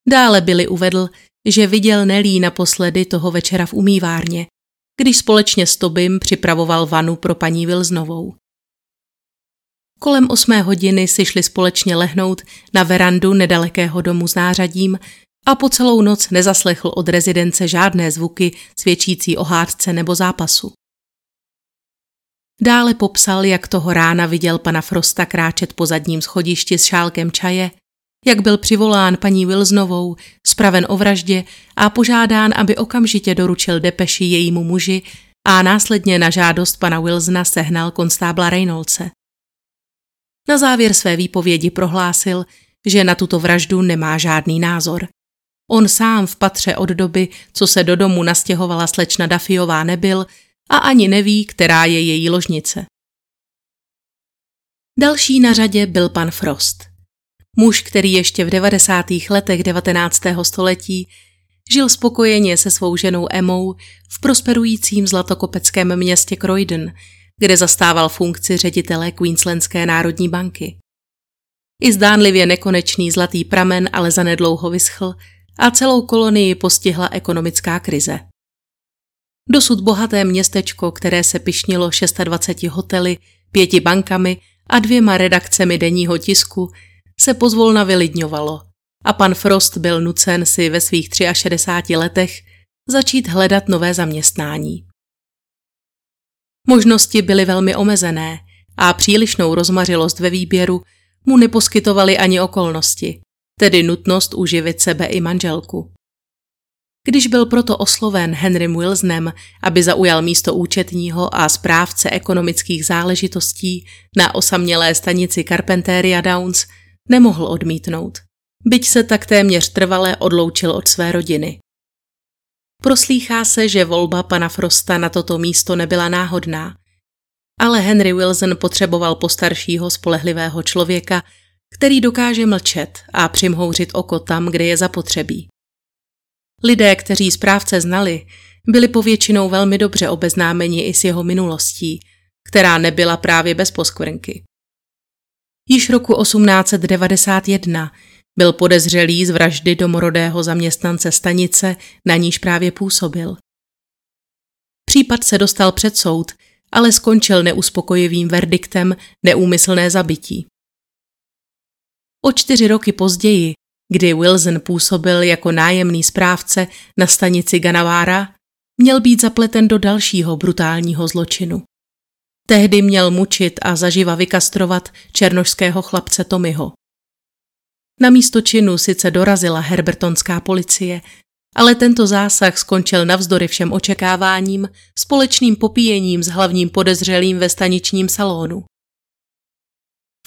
Dále Billy uvedl, že viděl Nelly naposledy toho večera v umývárně, když společně s Tobym připravoval vanu pro paní Wilsonovou. Kolem 8. hodiny si šli společně lehnout na verandu nedalekého domu s nářadím a po celou noc nezaslechl od rezidence žádné zvuky svědčící o hádce nebo zápasu. Dále popsal, jak toho rána viděl pana Frosta kráčet po zadním schodišti s šálkem čaje, jak byl přivolán paní Wilsonovou, zpraven o vraždě a požádán, aby okamžitě doručil depeši jejímu muži a následně na žádost pana Wilsona sehnal konstábla Reynoldse. Na závěr své výpovědi prohlásil, že na tuto vraždu nemá žádný názor. On sám v patře od doby, co se do domu nastěhovala slečna Daffiová, nebyl a ani neví, která je její ložnice. Další na řadě byl pan Frost. Muž, který ještě v 90. letech 19. století žil spokojeně se svou ženou Emmou v prosperujícím zlatokopeckém městě Croydon, kde zastával funkci ředitele Queenslandské národní banky. I zdánlivě nekonečný zlatý pramen ale zanedlouho vyschl a celou kolonii postihla ekonomická krize. Dosud bohaté městečko, které se pyšnilo 26 hotely, 5 bankami a 2 redakcemi denního tisku, se pozvolna vylidňovalo a pan Frost byl nucen si ve svých 63 letech začít hledat nové zaměstnání. Možnosti byly velmi omezené a přílišnou rozmařilost ve výběru mu neposkytovaly ani okolnosti, tedy nutnost uživit sebe i manželku. Když byl proto osloven Henrym Wilsonem, aby zaujal místo účetního a správce ekonomických záležitostí na osamělé stanici Carpentaria Downs, nemohl odmítnout, byť se tak téměř trvale odloučil od své rodiny. Proslýchá se, že volba pana Frosta na toto místo nebyla náhodná, ale Henry Wilson potřeboval postaršího spolehlivého člověka, který dokáže mlčet a přimhouřit oko tam, kde je zapotřebí. Lidé, kteří správce znali, byli povětšinou velmi dobře obeznámeni i s jeho minulostí, která nebyla právě bez poskvrnky. Již roku 1891 byl podezřelý z vraždy domorodého zaměstnance stanice, na níž právě působil. Případ se dostal před soud, ale skončil neuspokojivým verdiktem neúmyslné zabití. O 4 roky později, kdy Wilson působil jako nájemný správce na stanici Ganavára, měl být zapleten do dalšího brutálního zločinu. Tehdy měl mučit a zaživa vykastrovat černošského chlapce Tommyho. Na místo činu sice dorazila herbertonská policie, ale tento zásah skončil navzdory všem očekáváním společným popíjením s hlavním podezřelým ve staničním salonu.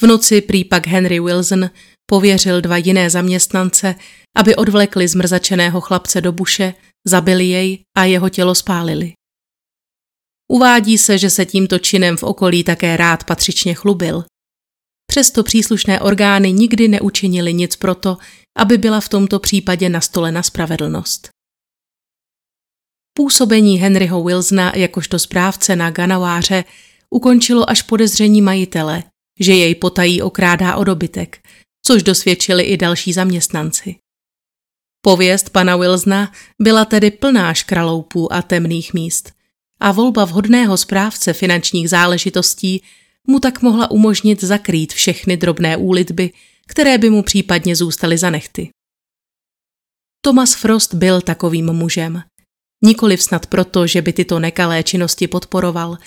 V noci prý pak Henry Wilson pověřil 2 jiné zaměstnance, aby odvlekli zmrzačeného chlapce do buše, zabili jej a jeho tělo spálili. Uvádí se, že se tímto činem v okolí také rád patřičně chlubil. Přesto příslušné orgány nikdy neučinily nic proto, aby byla v tomto případě nastolena spravedlnost. Působení Henryho Wilsona jakožto správce na Ganaváře ukončilo až podezření majitele, že jej potají okrádá o dobytek, což dosvědčili i další zaměstnanci. Pověst pana Wilsona byla tedy plná škraloupů a temných míst a volba vhodného správce finančních záležitostí mu tak mohla umožnit zakrýt všechny drobné úlitby, které by mu případně zůstaly za nehty. Thomas Frost byl takovým mužem. Nikoliv snad proto, že by tyto nekalé činnosti podporoval,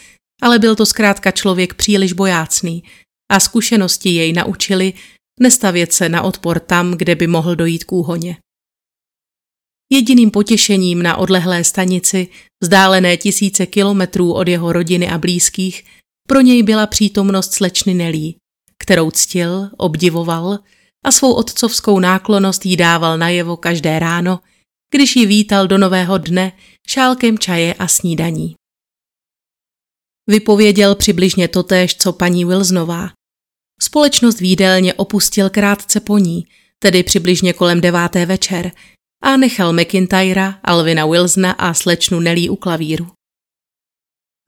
ale byl to zkrátka člověk příliš bojácný a zkušenosti jej naučili nestavět se na odpor tam, kde by mohl dojít k úhoně. Jediným potěšením na odlehlé stanici, vzdálené tisíce kilometrů od jeho rodiny a blízkých, pro něj byla přítomnost slečny Nelí, kterou ctil, obdivoval a svou otcovskou náklonnost jí dával najevo každé ráno, když ji vítal do nového dne šálkem čaje a snídaní. Vypověděl přibližně totéž, co paní Wilsonová. Společnost v jídelně opustil krátce po ní, tedy přibližně kolem 9. večer, a nechal McIntyra, Alvina Wilsona a slečnu Nelly u klavíru.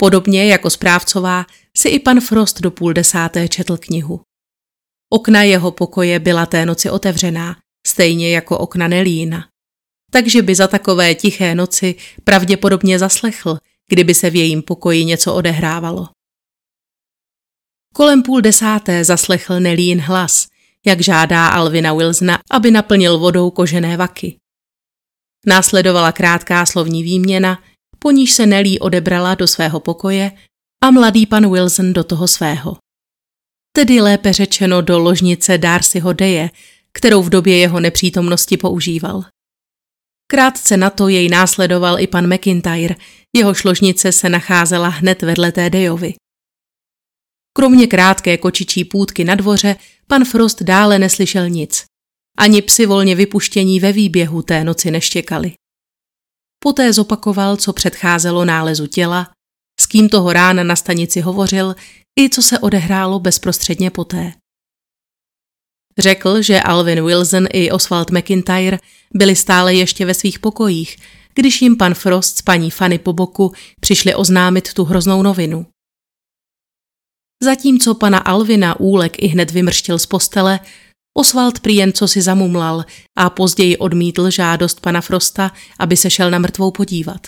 Podobně jako správcová si i pan Frost do 9:30 četl knihu. Okna jeho pokoje byla té noci otevřená, stejně jako okna Nelína. Takže by za takové tiché noci pravděpodobně zaslechl, kdyby se v jejím pokoji něco odehrávalo. Kolem 9:30 zaslechl Nelín hlas, jak žádá Alvina Wilsona, aby naplnil vodou kožené vaky. Následovala krátká slovní výměna, po níž se Nelly odebrala do svého pokoje a mladý pan Wilson do toho svého. Tedy lépe řečeno do ložnice Darcyho Daye, kterou v době jeho nepřítomnosti používal. Krátce na to jej následoval i pan McIntyre, jehož ložnice se nacházela hned vedle té Dayovy. Kromě krátké kočičí půtky na dvoře pan Frost dále neslyšel nic. Ani psi volně vypuštění ve výběhu té noci neštěkali. Poté zopakoval, co předcházelo nálezu těla, s kým toho rána na stanici hovořil i co se odehrálo bezprostředně poté. Řekl, že Alvin Wilson i Oswald McIntyre byli stále ještě ve svých pokojích, když jim pan Frost s paní Fanny po boku přišli oznámit tu hroznou novinu. Zatímco pana Alvina úlek ihned vymrštil z postele, Oswald prý jen cosi zamumlal a později odmítl žádost pana Frosta, aby se šel na mrtvou podívat.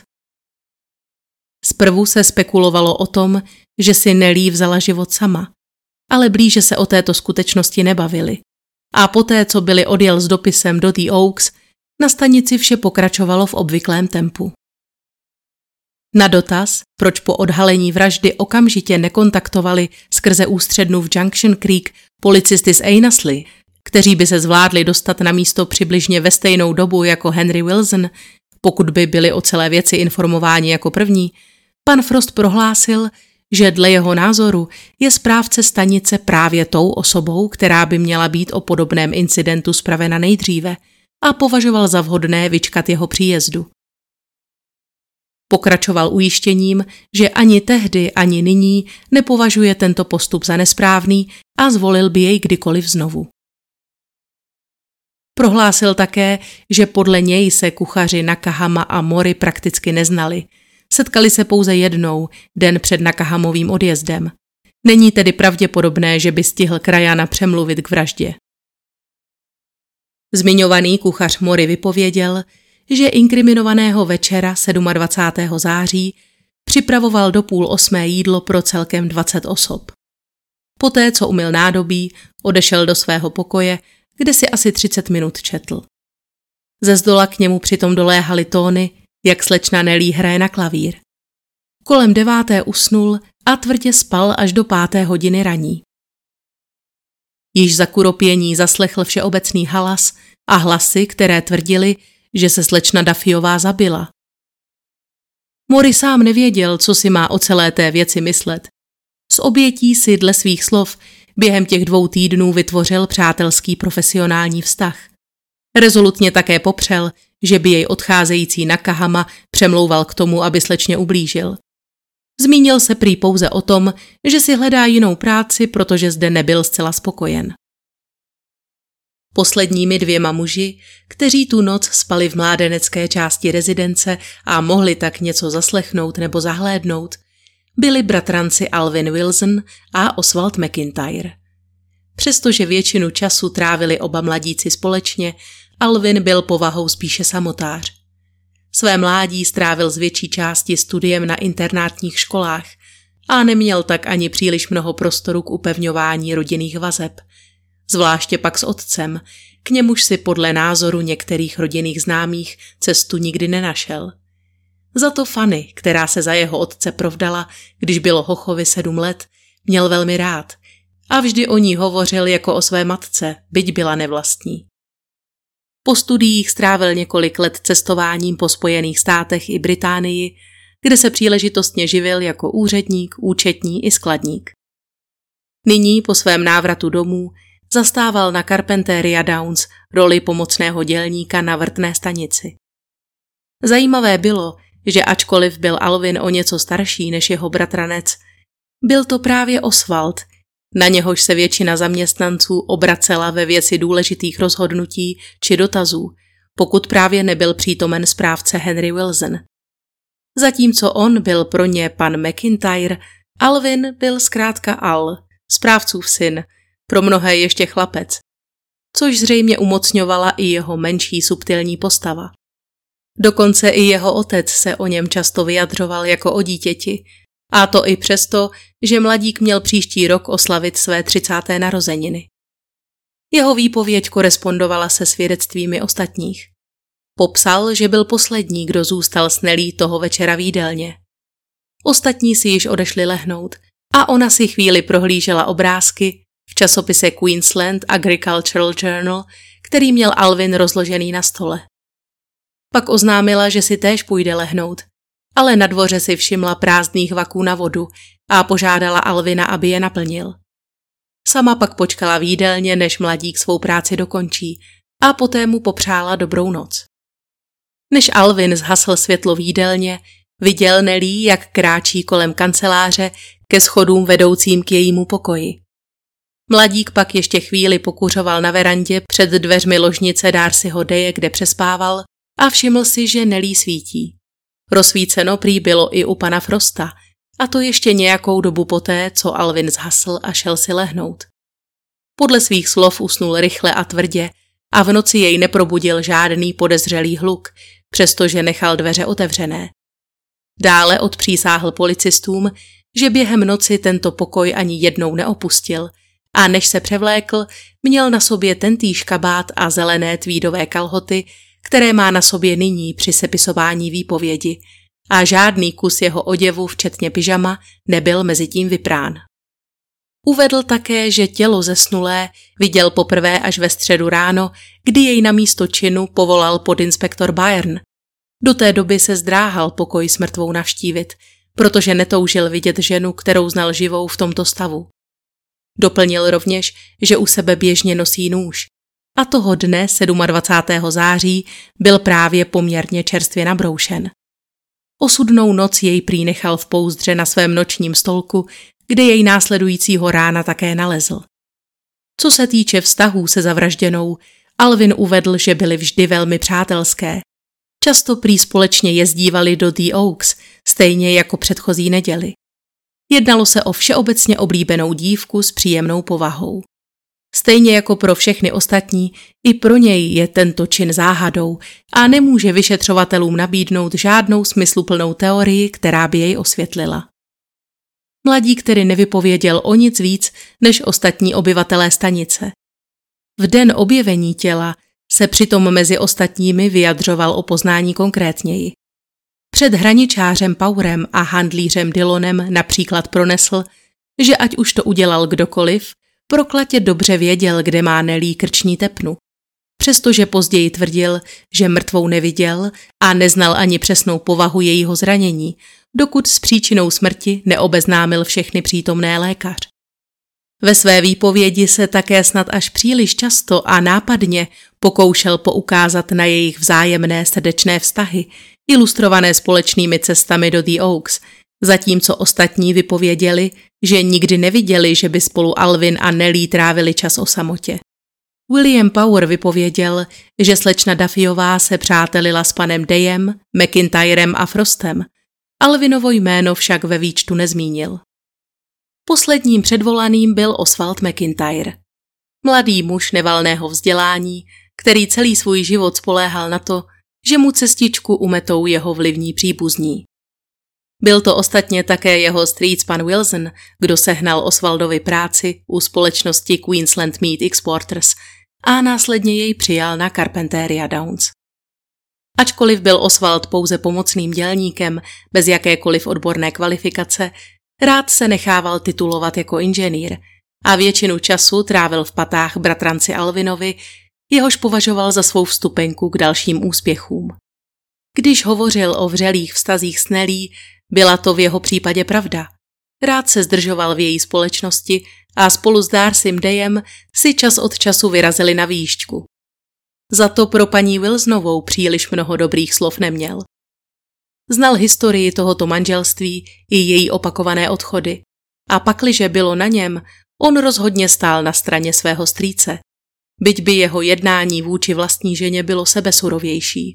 Zprvu se spekulovalo o tom, že si Nelly vzala život sama, ale blíže se o této skutečnosti nebavili. A poté, co Billy odjel s dopisem do The Oaks, na stanici vše pokračovalo v obvyklém tempu. Na dotaz, proč po odhalení vraždy okamžitě nekontaktovali skrze ústřednu v Junction Creek policisty z Annesley, kteří by se zvládli dostat na místo přibližně ve stejnou dobu jako Henry Wilson, pokud by byli o celé věci informováni jako první, pan Frost prohlásil, že dle jeho názoru je správce stanice právě tou osobou, která by měla být o podobném incidentu zpravena nejdříve, a považoval za vhodné vyčkat jeho příjezdu. Pokračoval ujištěním, že ani tehdy, ani nyní nepovažuje tento postup za nesprávný a zvolil by jej kdykoliv znovu. Prohlásil také, že podle něj se kuchaři Nakahama a Mori prakticky neznali. Setkali se pouze jednou, den před Nakahamovým odjezdem. Není tedy pravděpodobné, že by stihl krajana přemluvit k vraždě. Zmiňovaný kuchař Mori vypověděl, že inkriminovaného večera 27. září připravoval do 7:30 jídlo pro celkem 20 osob. Poté, co umyl nádobí, odešel do svého pokoje, kde si asi 30 minut četl. Ze zdola k němu přitom doléhaly tóny, jak slečna Nelly hraje na klavír. Kolem 9. usnul a tvrdě spal až do 5. hodiny raní. Již za kuropění zaslechl všeobecný halas a hlasy, které tvrdili, že se slečna Daffiová zabila. Mori sám nevěděl, co si má o celé té věci myslet. Z obětí si dle svých slov během těch 2 týdnů vytvořil přátelský profesionální vztah. Rezolutně také popřel, že by jej odcházející Nakahama přemlouval k tomu, aby slečně ublížil. Zmínil se prý pouze o tom, že si hledá jinou práci, protože zde nebyl zcela spokojen. Posledními 2 muži, kteří tu noc spali v mládenecké části rezidence a mohli tak něco zaslechnout nebo zahlédnout, byli bratranci Alvin Wilson a Oswald McIntyre. Přestože většinu času trávili oba mladíci společně, Alvin byl povahou spíše samotář. Své mládí strávil z větší části studiem na internátních školách a neměl tak ani příliš mnoho prostoru k upevňování rodinných vazeb, zvláště pak s otcem, k němuž si podle názoru některých rodinných známých cestu nikdy nenašel. Za to Fanny, která se za jeho otce provdala, když bylo Hochovi 7 let, měl velmi rád a vždy o ní hovořil jako o své matce, byť byla nevlastní. Po studiích strávil několik let cestováním po Spojených státech i Británii, kde se příležitostně živil jako úředník, účetní i skladník. Nyní po svém návratu domů zastával na Carpentaria Downs roli pomocného dělníka na vrtné stanici. Zajímavé bylo, že ačkoliv byl Alvin o něco starší než jeho bratranec, byl to právě Oswald, na něhož se většina zaměstnanců obracela ve věci důležitých rozhodnutí či dotazů, pokud právě nebyl přítomen správce Henry Wilson. Zatímco on byl pro ně pan McIntyre, Alvin byl zkrátka Al, správcův syn, pro mnohé ještě chlapec, což zřejmě umocňovala i jeho menší subtilní postava. Dokonce i jeho otec se o něm často vyjadřoval jako o dítěti, a to i přesto, že mladík měl příští rok oslavit své 30. narozeniny. Jeho výpověď korespondovala se svědectvími ostatních. Popsal, že byl poslední, kdo zůstal s Nelly toho večera v jídelně. Ostatní si již odešli lehnout a ona si chvíli prohlížela obrázky v časopise Queensland Agricultural Journal, který měl Alvin rozložený na stole. Pak oznámila, že si též půjde lehnout, ale na dvoře si všimla prázdných vaků na vodu a požádala Alvina, aby je naplnil. Sama pak počkala v jídelně, než mladík svou práci dokončí, a poté mu popřála dobrou noc. Než Alvin zhasl světlo v jídelně, viděl Nelly, jak kráčí kolem kanceláře ke schodům vedoucím k jejímu pokoji. Mladík pak ještě chvíli pokuřoval na verandě před dveřmi ložnice Darcyho Daye, kde přespával, a všiml si, že Nelly svítí. Rozsvíceno prý bylo i u pana Frosta, a to ještě nějakou dobu poté, co Alvin zhasl a šel si lehnout. Podle svých slov usnul rychle a tvrdě a v noci jej neprobudil žádný podezřelý hluk, přestože nechal dveře otevřené. Dále odpřísáhl policistům, že během noci tento pokoj ani jednou neopustil a než se převlékl, měl na sobě tentýž kabát a zelené tweedové kalhoty, které má na sobě nyní při sepisování výpovědi, a žádný kus jeho oděvu, včetně pyžama, nebyl mezitím vyprán. Uvedl také, že tělo zesnulé viděl poprvé až ve středu ráno, kdy jej na místo činu povolal podinspektor Byrne. Do té doby se zdráhal pokoj s mrtvou navštívit, protože netoužil vidět ženu, kterou znal živou, v tomto stavu. Doplnil rovněž, že u sebe běžně nosí nůž. A toho dne 27. září byl právě poměrně čerstvě nabroušen. Osudnou noc jej prý nechal v pouzdře na svém nočním stolku, kde jej následujícího rána také nalezl. Co se týče vztahů se zavražděnou, Alvin uvedl, že byly vždy velmi přátelské. Často prý společně jezdívali do The Oaks, stejně jako předchozí neděli. Jednalo se o všeobecně oblíbenou dívku s příjemnou povahou. Stejně jako pro všechny ostatní, i pro něj je tento čin záhadou a nemůže vyšetřovatelům nabídnout žádnou smysluplnou teorii, která by jej osvětlila. Mladík tedy nevypověděl o nic víc než ostatní obyvatelé stanice. V den objevení těla se přitom mezi ostatními vyjadřoval o poznání konkrétněji. Před hraničářem Powerem a handlířem Dillonem například pronesl, že ať už to udělal kdokoliv, proklatě dobře věděl, kde má Nelly krční tepnu. Přestože později tvrdil, že mrtvou neviděl a neznal ani přesnou povahu jejího zranění, dokud s příčinou smrti neobeznámil všechny přítomné lékař. Ve své výpovědi se také snad až příliš často a nápadně pokoušel poukázat na jejich vzájemné srdečné vztahy, ilustrované společnými cestami do The Oaks, zatímco ostatní vypověděli, že nikdy neviděli, že by spolu Alvin a Nelly trávili čas o samotě. William Power vypověděl, že slečna Daffiová se přátelila s panem Dayem, McIntyrem a Frostem. Alvinovo jméno však ve výčtu nezmínil. Posledním předvolaným byl Oswald McIntyre. Mladý muž nevalného vzdělání, který celý svůj život spoléhal na to, že mu cestičku umetou jeho vlivní příbuzní. Byl to ostatně také jeho strýc pan Wilson, kdo sehnal Oswaldovi práci u společnosti Queensland Meat Exporters a následně jej přijal na Carpentaria Downs. Ačkoliv byl Oswald pouze pomocným dělníkem, bez jakékoliv odborné kvalifikace, rád se nechával titulovat jako inženýr a většinu času trávil v patách bratranci Alvinovi, jehož považoval za svou vstupenku k dalším úspěchům. Když hovořil o vřelých vztazích s Nelly, byla to v jeho případě pravda. Rád se zdržoval v její společnosti a spolu s Darcym Dayem si čas od času vyrazili na výšťku. Za to pro paní Wilsonovou příliš mnoho dobrých slov neměl. Znal historii tohoto manželství i její opakované odchody a pakliže bylo na něm, on rozhodně stál na straně svého strýce, byť by jeho jednání vůči vlastní ženě bylo sebesurovější.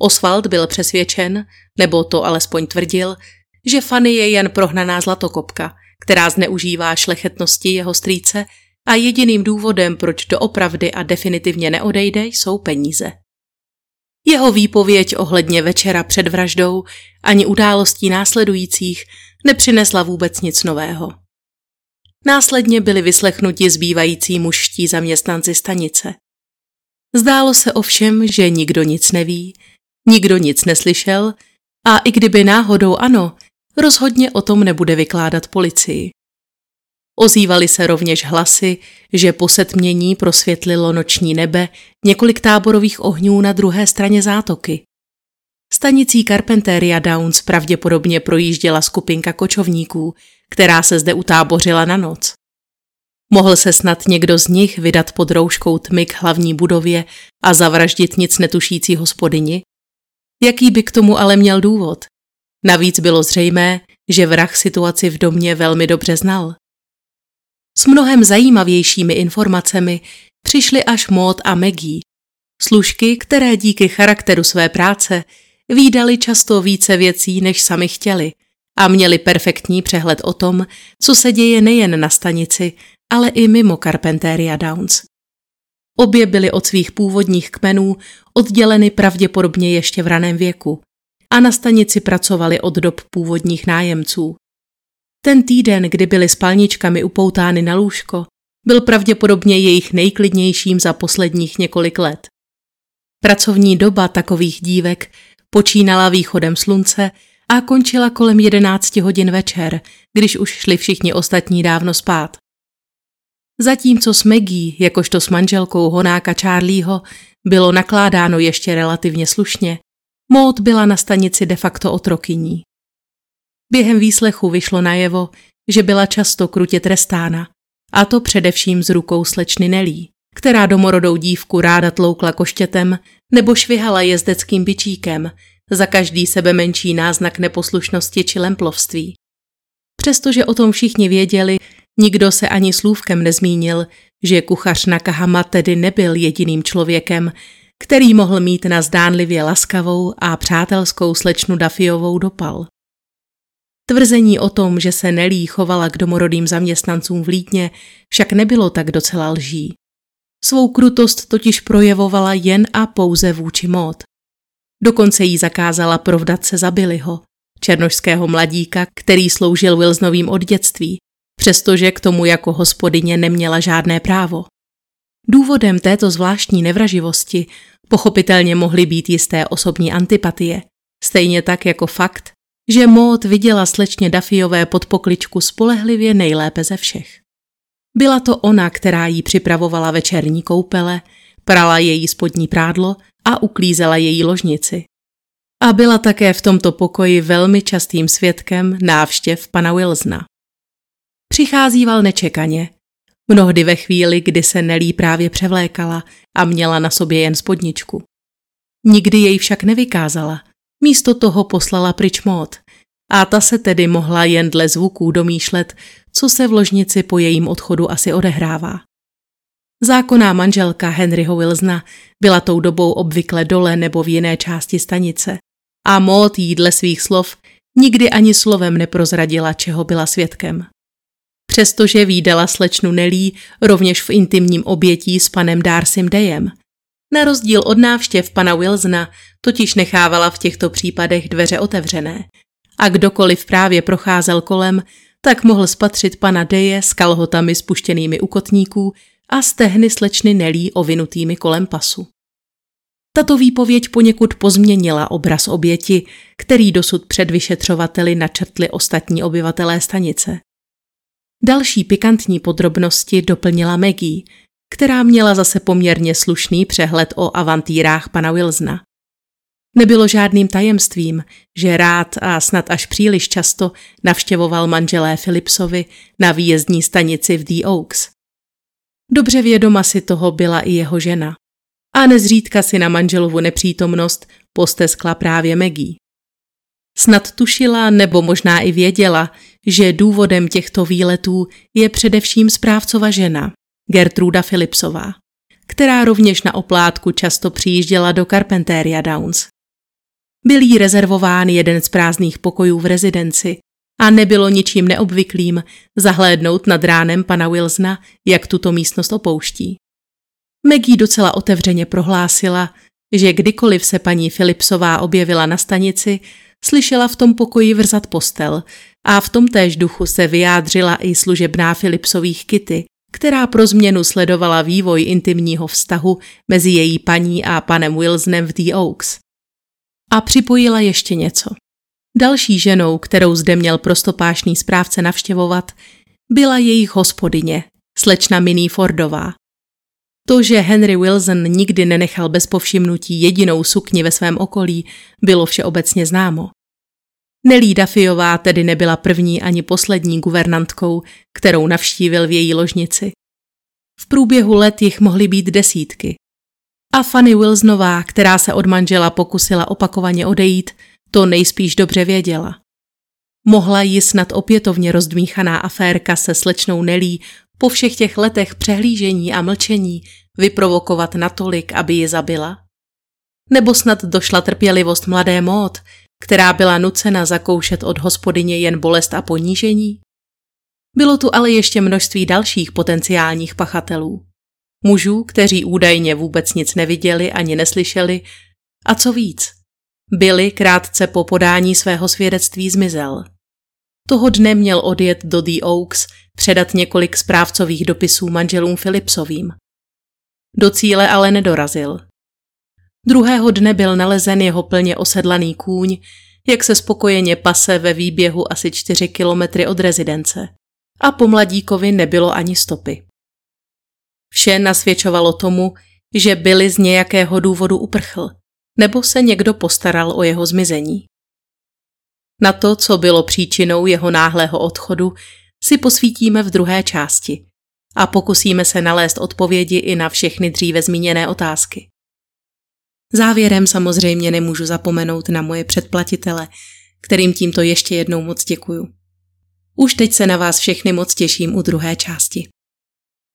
Oswald byl přesvědčen, nebo to alespoň tvrdil, že Fanny je jen prohnaná zlatokopka, která zneužívá šlechetnosti jeho strýce a jediným důvodem, proč doopravdy a definitivně neodejde, jsou peníze. Jeho výpověď ohledně večera před vraždou ani událostí následujících nepřinesla vůbec nic nového. Následně byli vyslechnuti zbývající mužští zaměstnanci stanice. Zdálo se ovšem, že nikdo nic neví, nikdo nic neslyšel a i kdyby náhodou ano, rozhodně o tom nebude vykládat policii. Ozývaly se rovněž hlasy, že po setmění prosvětlilo noční nebe několik táborových ohňů na druhé straně zátoky. Stanicí Carpentaria Downs pravděpodobně projížděla skupinka kočovníků, která se zde utábořila na noc. Mohl se snad někdo z nich vydat pod rouškou tmy k hlavní budově a zavraždit nic netušící hospodyni? Jaký by k tomu ale měl důvod? Navíc bylo zřejmé, že vrah situaci v domě velmi dobře znal. S mnohem zajímavějšími informacemi přišly až Maud a Maggie, služky, které díky charakteru své práce vídaly často více věcí, než sami chtěli, a měli perfektní přehled o tom, co se děje nejen na stanici, ale i mimo Carpentaria Downs. Obě byly od svých původních kmenů odděleny pravděpodobně ještě v raném věku a na stanici pracovali od dob původních nájemců. Ten týden, kdy byly spalničkami upoutány na lůžko, byl pravděpodobně jejich nejklidnějším za posledních několik let. Pracovní doba takových dívek počínala východem slunce a končila kolem 11 hodin večer, když už šli všichni ostatní dávno spát. Zatímco s Maggie, jakožto s manželkou honáka Charlieho, bylo nakládáno ještě relativně slušně, Maud byla na stanici de facto otrokyní. Během výslechu vyšlo najevo, že byla často krutě trestána, a to především z rukou slečny Nelly, která domorodou dívku ráda tloukla koštětem nebo švihala jezdeckým bičíkem za každý sebe menší náznak neposlušnosti či lemplovství. Přestože o tom všichni věděli, nikdo se ani slůvkem nezmínil, že kuchař Nakahama tedy nebyl jediným člověkem, který mohl mít na zdánlivě laskavou a přátelskou slečnu Daffiovou dopal. Tvrzení o tom, že se Nelly chovala k domorodým zaměstnancům v Lítně, však nebylo tak docela lží. Svou krutost totiž projevovala jen a pouze vůči Maud. Dokonce jí zakázala provdat se za Billyho, černošského mladíka, který sloužil Wilsonovým od dětství, přestože k tomu jako hospodyně neměla žádné právo. Důvodem této zvláštní nevraživosti pochopitelně mohly být jisté osobní antipatie, stejně tak jako fakt, že Maud viděla slečně Daffiové pod pokličku spolehlivě nejlépe ze všech. Byla to ona, která jí připravovala večerní koupele, prala její spodní prádlo a uklízela její ložnici. A byla také v tomto pokoji velmi častým svědkem návštěv pana Wilsona. Přicházíval nečekaně, mnohdy ve chvíli, kdy se Nelly právě převlékala a měla na sobě jen spodničku. Nikdy jej však nevykázala, místo toho poslala pryč Maud, a ta se tedy mohla jen dle zvuků domýšlet, co se v ložnici po jejím odchodu asi odehrává. Zákonná manželka Henryho Wilsona byla tou dobou obvykle dole nebo v jiné části stanice a Maud jí dle svých slov nikdy ani slovem neprozradila, čeho byla svědkem. Přestože vídala slečnu Nelly rovněž v intimním objetí s panem Darcym Dayem. Na rozdíl od návštěv pana Wilsona totiž nechávala v těchto případech dveře otevřené a kdokoliv právě procházel kolem, tak mohl spatřit pana Daye s kalhotami spuštěnými u kotníků a stehny slečny Nelly ovinutými kolem pasu. Tato výpověď poněkud pozměnila obraz oběti, který dosud před vyšetřovateli načrtli ostatní obyvatelé stanice. Další pikantní podrobnosti doplnila Maggie, která měla zase poměrně slušný přehled o avantýrách pana Wilsona. Nebylo žádným tajemstvím, že rád a snad až příliš často navštěvoval manželé Phillipsovi na výjezdní stanici v The Oaks. Dobře vědoma si toho byla i jeho žena. A nezřídka si na manželovu nepřítomnost posteskla právě Maggie. Snad tušila nebo možná i věděla, že důvodem těchto výletů je především správcova žena, Gertruda Phillipsová, která rovněž na oplátku často přijížděla do Carpentaria Downs. Byl jí rezervován jeden z prázdných pokojů v rezidenci a nebylo ničím neobvyklým zahlédnout nad ránem pana Wilsona, jak tuto místnost opouští. Maggie docela otevřeně prohlásila, že kdykoliv se paní Phillipsová objevila na stanici, slyšela v tom pokoji vrzat postel a v tomtéž duchu se vyjádřila i služebná Phillipsových Kitty, která pro změnu sledovala vývoj intimního vztahu mezi její paní a panem Wilsonem v The Oaks. A připojila ještě něco. Další ženou, kterou zde měl prostopášný správce navštěvovat, byla jejich hospodyně, slečna Minnie Fordová. To, že Henry Wilson nikdy nenechal bez povšimnutí jedinou sukni ve svém okolí, bylo všeobecně známo. Nelly Daffiová tedy nebyla první ani poslední guvernantkou, kterou navštívil v její ložnici. V průběhu let jich mohly být desítky. A Fanny Wilsonová, která se od manžela pokusila opakovaně odejít, to nejspíš dobře věděla. Mohla ji snad opětovně rozdmíchaná aférka se slečnou Nelly po všech těch letech přehlížení a mlčení vyprovokovat natolik, aby ji zabila? Nebo snad došla trpělivost mladé Maud, která byla nucena zakoušet od hospodyně jen bolest a ponížení? Bylo tu ale ještě množství dalších potenciálních pachatelů. Mužů, kteří údajně vůbec nic neviděli ani neslyšeli, a co víc, Billy krátce po podání svého svědectví zmizel. Toho dne měl odjet do The Oaks předat několik správcových dopisů manželům Phillipsovým. Do cíle ale nedorazil. Druhého dne byl nalezen jeho plně osedlaný kůň, jak se spokojeně pase ve výběhu asi 4 kilometry od rezidence. A po mladíkovi nebylo ani stopy. Vše nasvědčovalo tomu, že Billy z nějakého důvodu uprchl, nebo se někdo postaral o jeho zmizení. Na to, co bylo příčinou jeho náhlého odchodu, si posvítíme v druhé části a pokusíme se nalézt odpovědi i na všechny dříve zmíněné otázky. Závěrem samozřejmě nemůžu zapomenout na moje předplatitele, kterým tímto ještě jednou moc děkuju. Už teď se na vás všechny moc těším u druhé části.